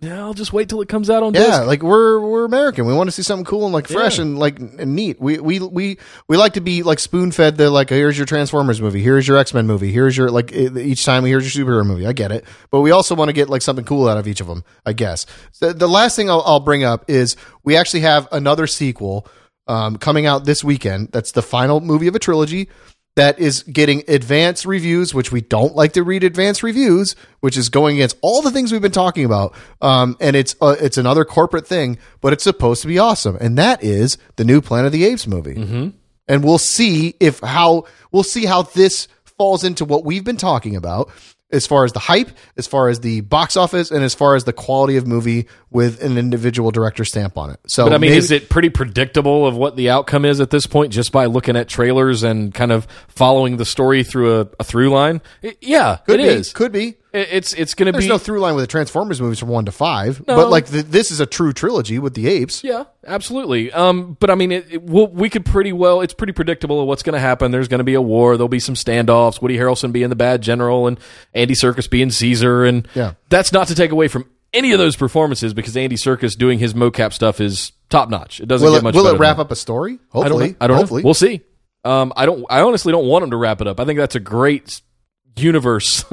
I'll just wait till it comes out on disc. Yeah, like we're American. We want to see something cool and like fresh, yeah. and like and neat. We like to be like spoon fed. They're like, here's your Transformers movie, here's your X-Men movie, here's your like each time here's your superhero movie. I get it, but we also want to get like something cool out of each of them, I guess. So the last thing I'll bring up is we actually have another sequel coming out this weekend. That's the final movie of a trilogy. That is getting advanced reviews, which we don't like to read advanced reviews, which is going against all the things we've been talking about. And it's another corporate thing, but it's supposed to be awesome. And that is the new Planet of the Apes movie. Mm-hmm. And we'll see how this falls into what we've been talking about as far as the hype, as far as the box office, and as far as the quality of movie with an individual director stamp on it. So, but I mean, is it pretty predictable of what the outcome is at this point just by looking at trailers and kind of following the story through a through line? It is. Could be. It's going to be. There's no through line with the Transformers movies from 1 to 5, no. But like this is a true trilogy with the apes. Yeah, absolutely. But I mean, we could pretty well. It's pretty predictable of what's going to happen. There's going to be a war. There'll be some standoffs. Woody Harrelson being the bad general and Andy Serkis being Caesar, and yeah. That's not to take away from any of those performances because Andy Serkis doing his mocap stuff is top notch. It doesn't get much. Will it wrap up a story? Hopefully, I don't know. We'll see. I honestly don't want him to wrap it up. I think that's a great universe.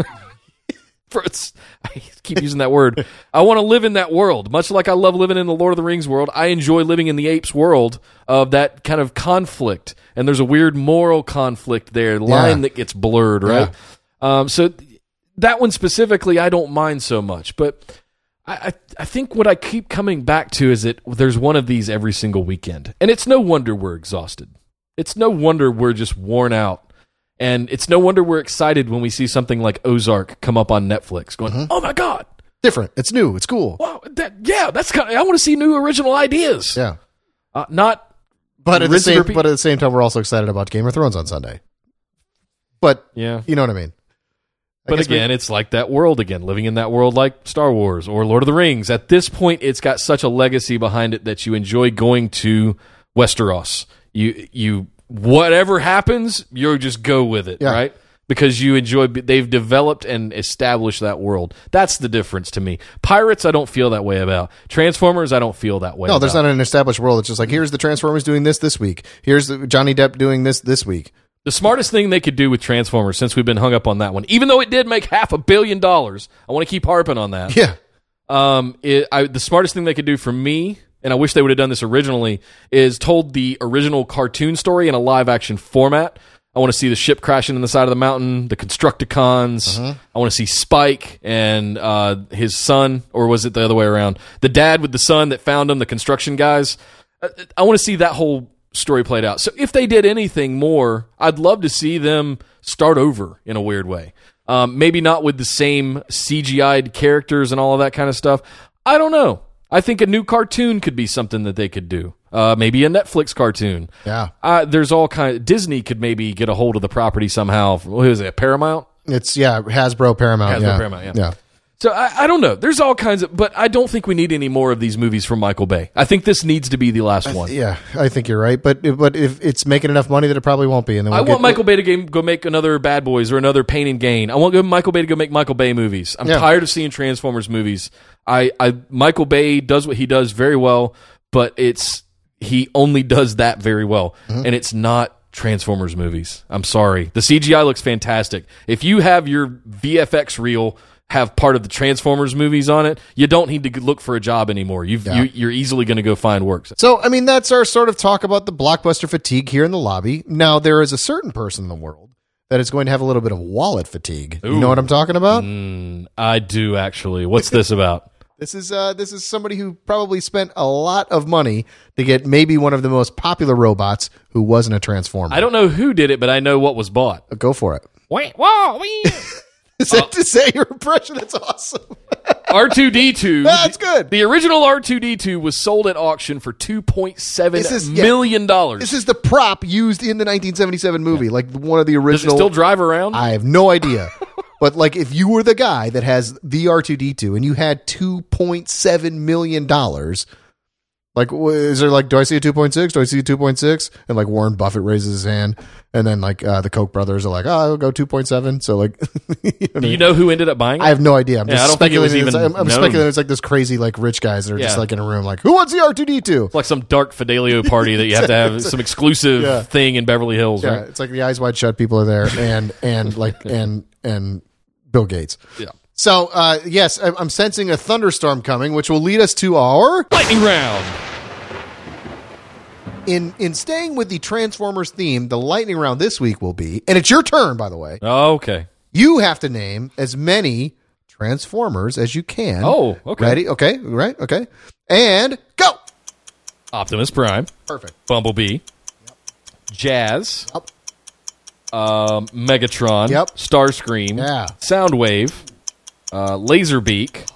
I keep using that word. I want to live in that world, much like I love living in the Lord of the Rings world. I enjoy living in the apes world of that kind of conflict, and there's a weird moral conflict there, line that gets blurred, right? Yeah. So that one specifically, I don't mind so much, but I think what I keep coming back to is that there's one of these every single weekend, and it's no wonder we're exhausted. It's no wonder we're just worn out. And it's no wonder we're excited when we see something like Ozark come up on Netflix going, mm-hmm. Oh my God. Different. It's new. It's cool. Wow. That's kind of, I want to see new original ideas. Yeah. But at the same time, we're also excited about Game of Thrones on Sunday. But yeah, you know what I mean? But again, it's like that world again, living in that world like Star Wars or Lord of the Rings. At this point, it's got such a legacy behind it that you enjoy going to Westeros. Whatever happens, you'll just go with it, right? Because you enjoy. They've developed and established that world. That's the difference to me. Pirates, I don't feel that way about. Transformers, I don't feel that way. No, there's not an established world. It's just like here's the Transformers doing this week. Here's Johnny Depp doing this week. The smartest thing they could do with Transformers, since we've been hung up on that one, even though it did make $500 million, I want to keep harping on that. Yeah. The smartest thing they could do for me. And I wish they would have done this originally, is told the original cartoon story in a live-action format I want to see the ship crashing on the side of the mountain, the Constructicons. Uh-huh. I want to see Spike and his son, or was it the other way around? The dad with the son that found him, the construction guys. I want to see that whole story played out. So if they did anything more, I'd love to see them start over in a weird way. Maybe not with the same CGI'd characters and all of that kind of stuff. I don't know. I think a new cartoon could be something that they could do. Maybe a Netflix cartoon. Yeah. There's all kind of, Disney could maybe get a hold of the property somehow. What is it? Paramount? It's Hasbro Paramount. Paramount. So I don't know. There's all kinds of, but I don't think we need any more of these movies from Michael Bay. I think this needs to be the last one. Yeah, I think you're right. But if it's making enough money that it probably won't be. And then we'll want Michael Bay to go make another Bad Boys or another Pain and Gain. I want Michael Bay to go make Michael Bay movies. I'm tired of seeing Transformers movies. Michael Bay does what he does very well, but he only does that very well, and it's not Transformers movies. I'm sorry. The CGI looks fantastic. If you have your VFX reel have part of the Transformers movies on it, you don't need to look for a job anymore. You're easily going to go find work. So, I mean, that's our sort of talk about the blockbuster fatigue here in the lobby. Now, there is a certain person in the world that is going to have a little bit of wallet fatigue. Ooh. You know what I'm talking about? I do, actually. What's this about? This is somebody who probably spent a lot of money to get maybe one of the most popular robots who wasn't a Transformer. I don't know who did it, but I know what was bought. Go for it. Wait, whoa, wee. Is that to say your impression? That's awesome. R2-D2. That's good. The original R2-D2 was sold at auction for $2.7 million. This is the prop used in the 1977 movie, like one of the original. Does it still drive around? I have no idea. But like, if you were the guy that has the R2-D2 and you had $2.7 million, like, is there like, do I see a 2.6? Do I see a 2.6? And like Warren Buffett raises his hand, and then like the Koch brothers are like, oh, I'll go 2.7. So like, you know who ended up buying it? I have no idea. I'm just speculating. I'm speculating. It's like this crazy like rich guys that are just like in a room like, who wants the R2-D2? It's like some dark Fidelio party that you have to have some exclusive thing in Beverly Hills. Yeah, right? It's like the Eyes Wide Shut people are there, and Bill Gates. Yeah. So, yes, I'm sensing a thunderstorm coming, which will lead us to our lightning round. In staying with the Transformers theme, the lightning round this week will be, and it's your turn, by the way. Oh, okay. You have to name as many Transformers as you can. Oh, okay. Ready? Okay. Right. Okay. And go. Optimus Prime. Perfect. Bumblebee. Yep. Jazz. Yep. Megatron. Yep. Starscream. Yeah. Soundwave. Laserbeak,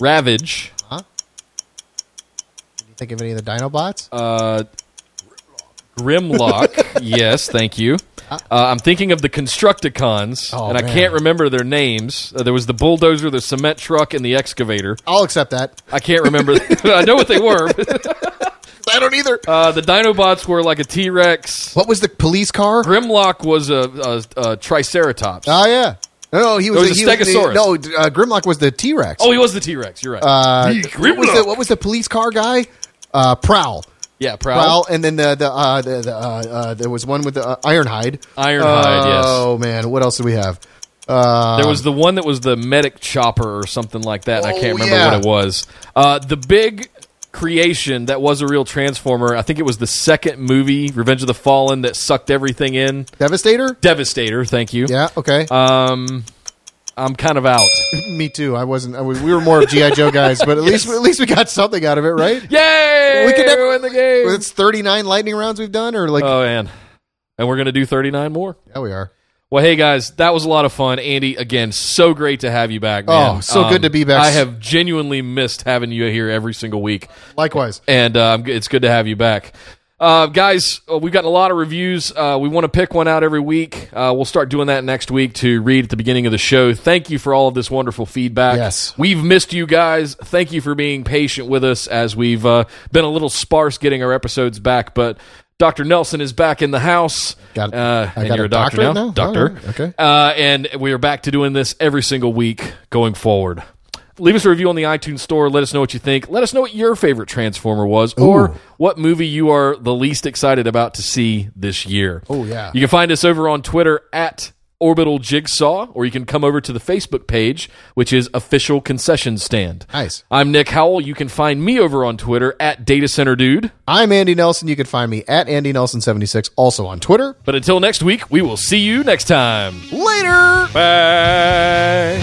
Ravage. Huh? Can you think of any of the Dinobots? Grimlock. Yes, thank you. I'm thinking of the Constructicons, I can't remember their names. There was the bulldozer, the cement truck, and the excavator. I'll accept that. I can't remember. I know what they were. I don't either. The Dinobots were like a T-Rex. What was the police car? Grimlock was a Triceratops. Oh, yeah. No, he was a Stegosaurus. Grimlock was the T-Rex. Oh, he was the T-Rex. You're right. Grimlock. What was the police car guy? Prowl. Yeah, Prowl. And then there was one with the Ironhide. Ironhide, yes. Oh, man. What else do we have? There was the one that was the medic chopper or something like that. I can't remember what it was. The big creation that was a real Transformer. I think it was the second movie, Revenge of the Fallen, that sucked everything in. Devastator, thank you. Yeah, okay. I'm kind of out. Me too. We were more of G.I. Joe guys, but at least we got something out of it, right? Yay! We could never win the game. It's 39 lightning rounds we've done, or like and we're gonna do 39 more. Yeah, we are. Well, hey, guys, that was a lot of fun. Andy, again, so great to have you back, man. Oh, so good to be back. I have genuinely missed having you here every single week. Likewise. And it's good to have you back. Guys, we've gotten a lot of reviews. We want to pick one out every week. We'll start doing that next week to read at the beginning of the show. Thank you for all of this wonderful feedback. Yes. We've missed you guys. Thank you for being patient with us as we've been a little sparse getting our episodes back, but Dr. Nelson is back in the house. You're a doctor now? Doctor. Oh, okay. And we are back to doing this every single week going forward. Leave us a review on the iTunes store. Let us know what you think. Let us know what your favorite Transformer was or what movie you are the least excited about to see this year. Oh, yeah. You can find us over on Twitter at Orbital Jigsaw, or you can come over to the Facebook page, which is Official Concession Stand. Nice. I'm Nick Howell. You can find me over on Twitter at Data Center Dude. I'm Andy Nelson. You can find me at Andy Nelson76, also on Twitter. But until next week, we will see you next time. Later. Bye.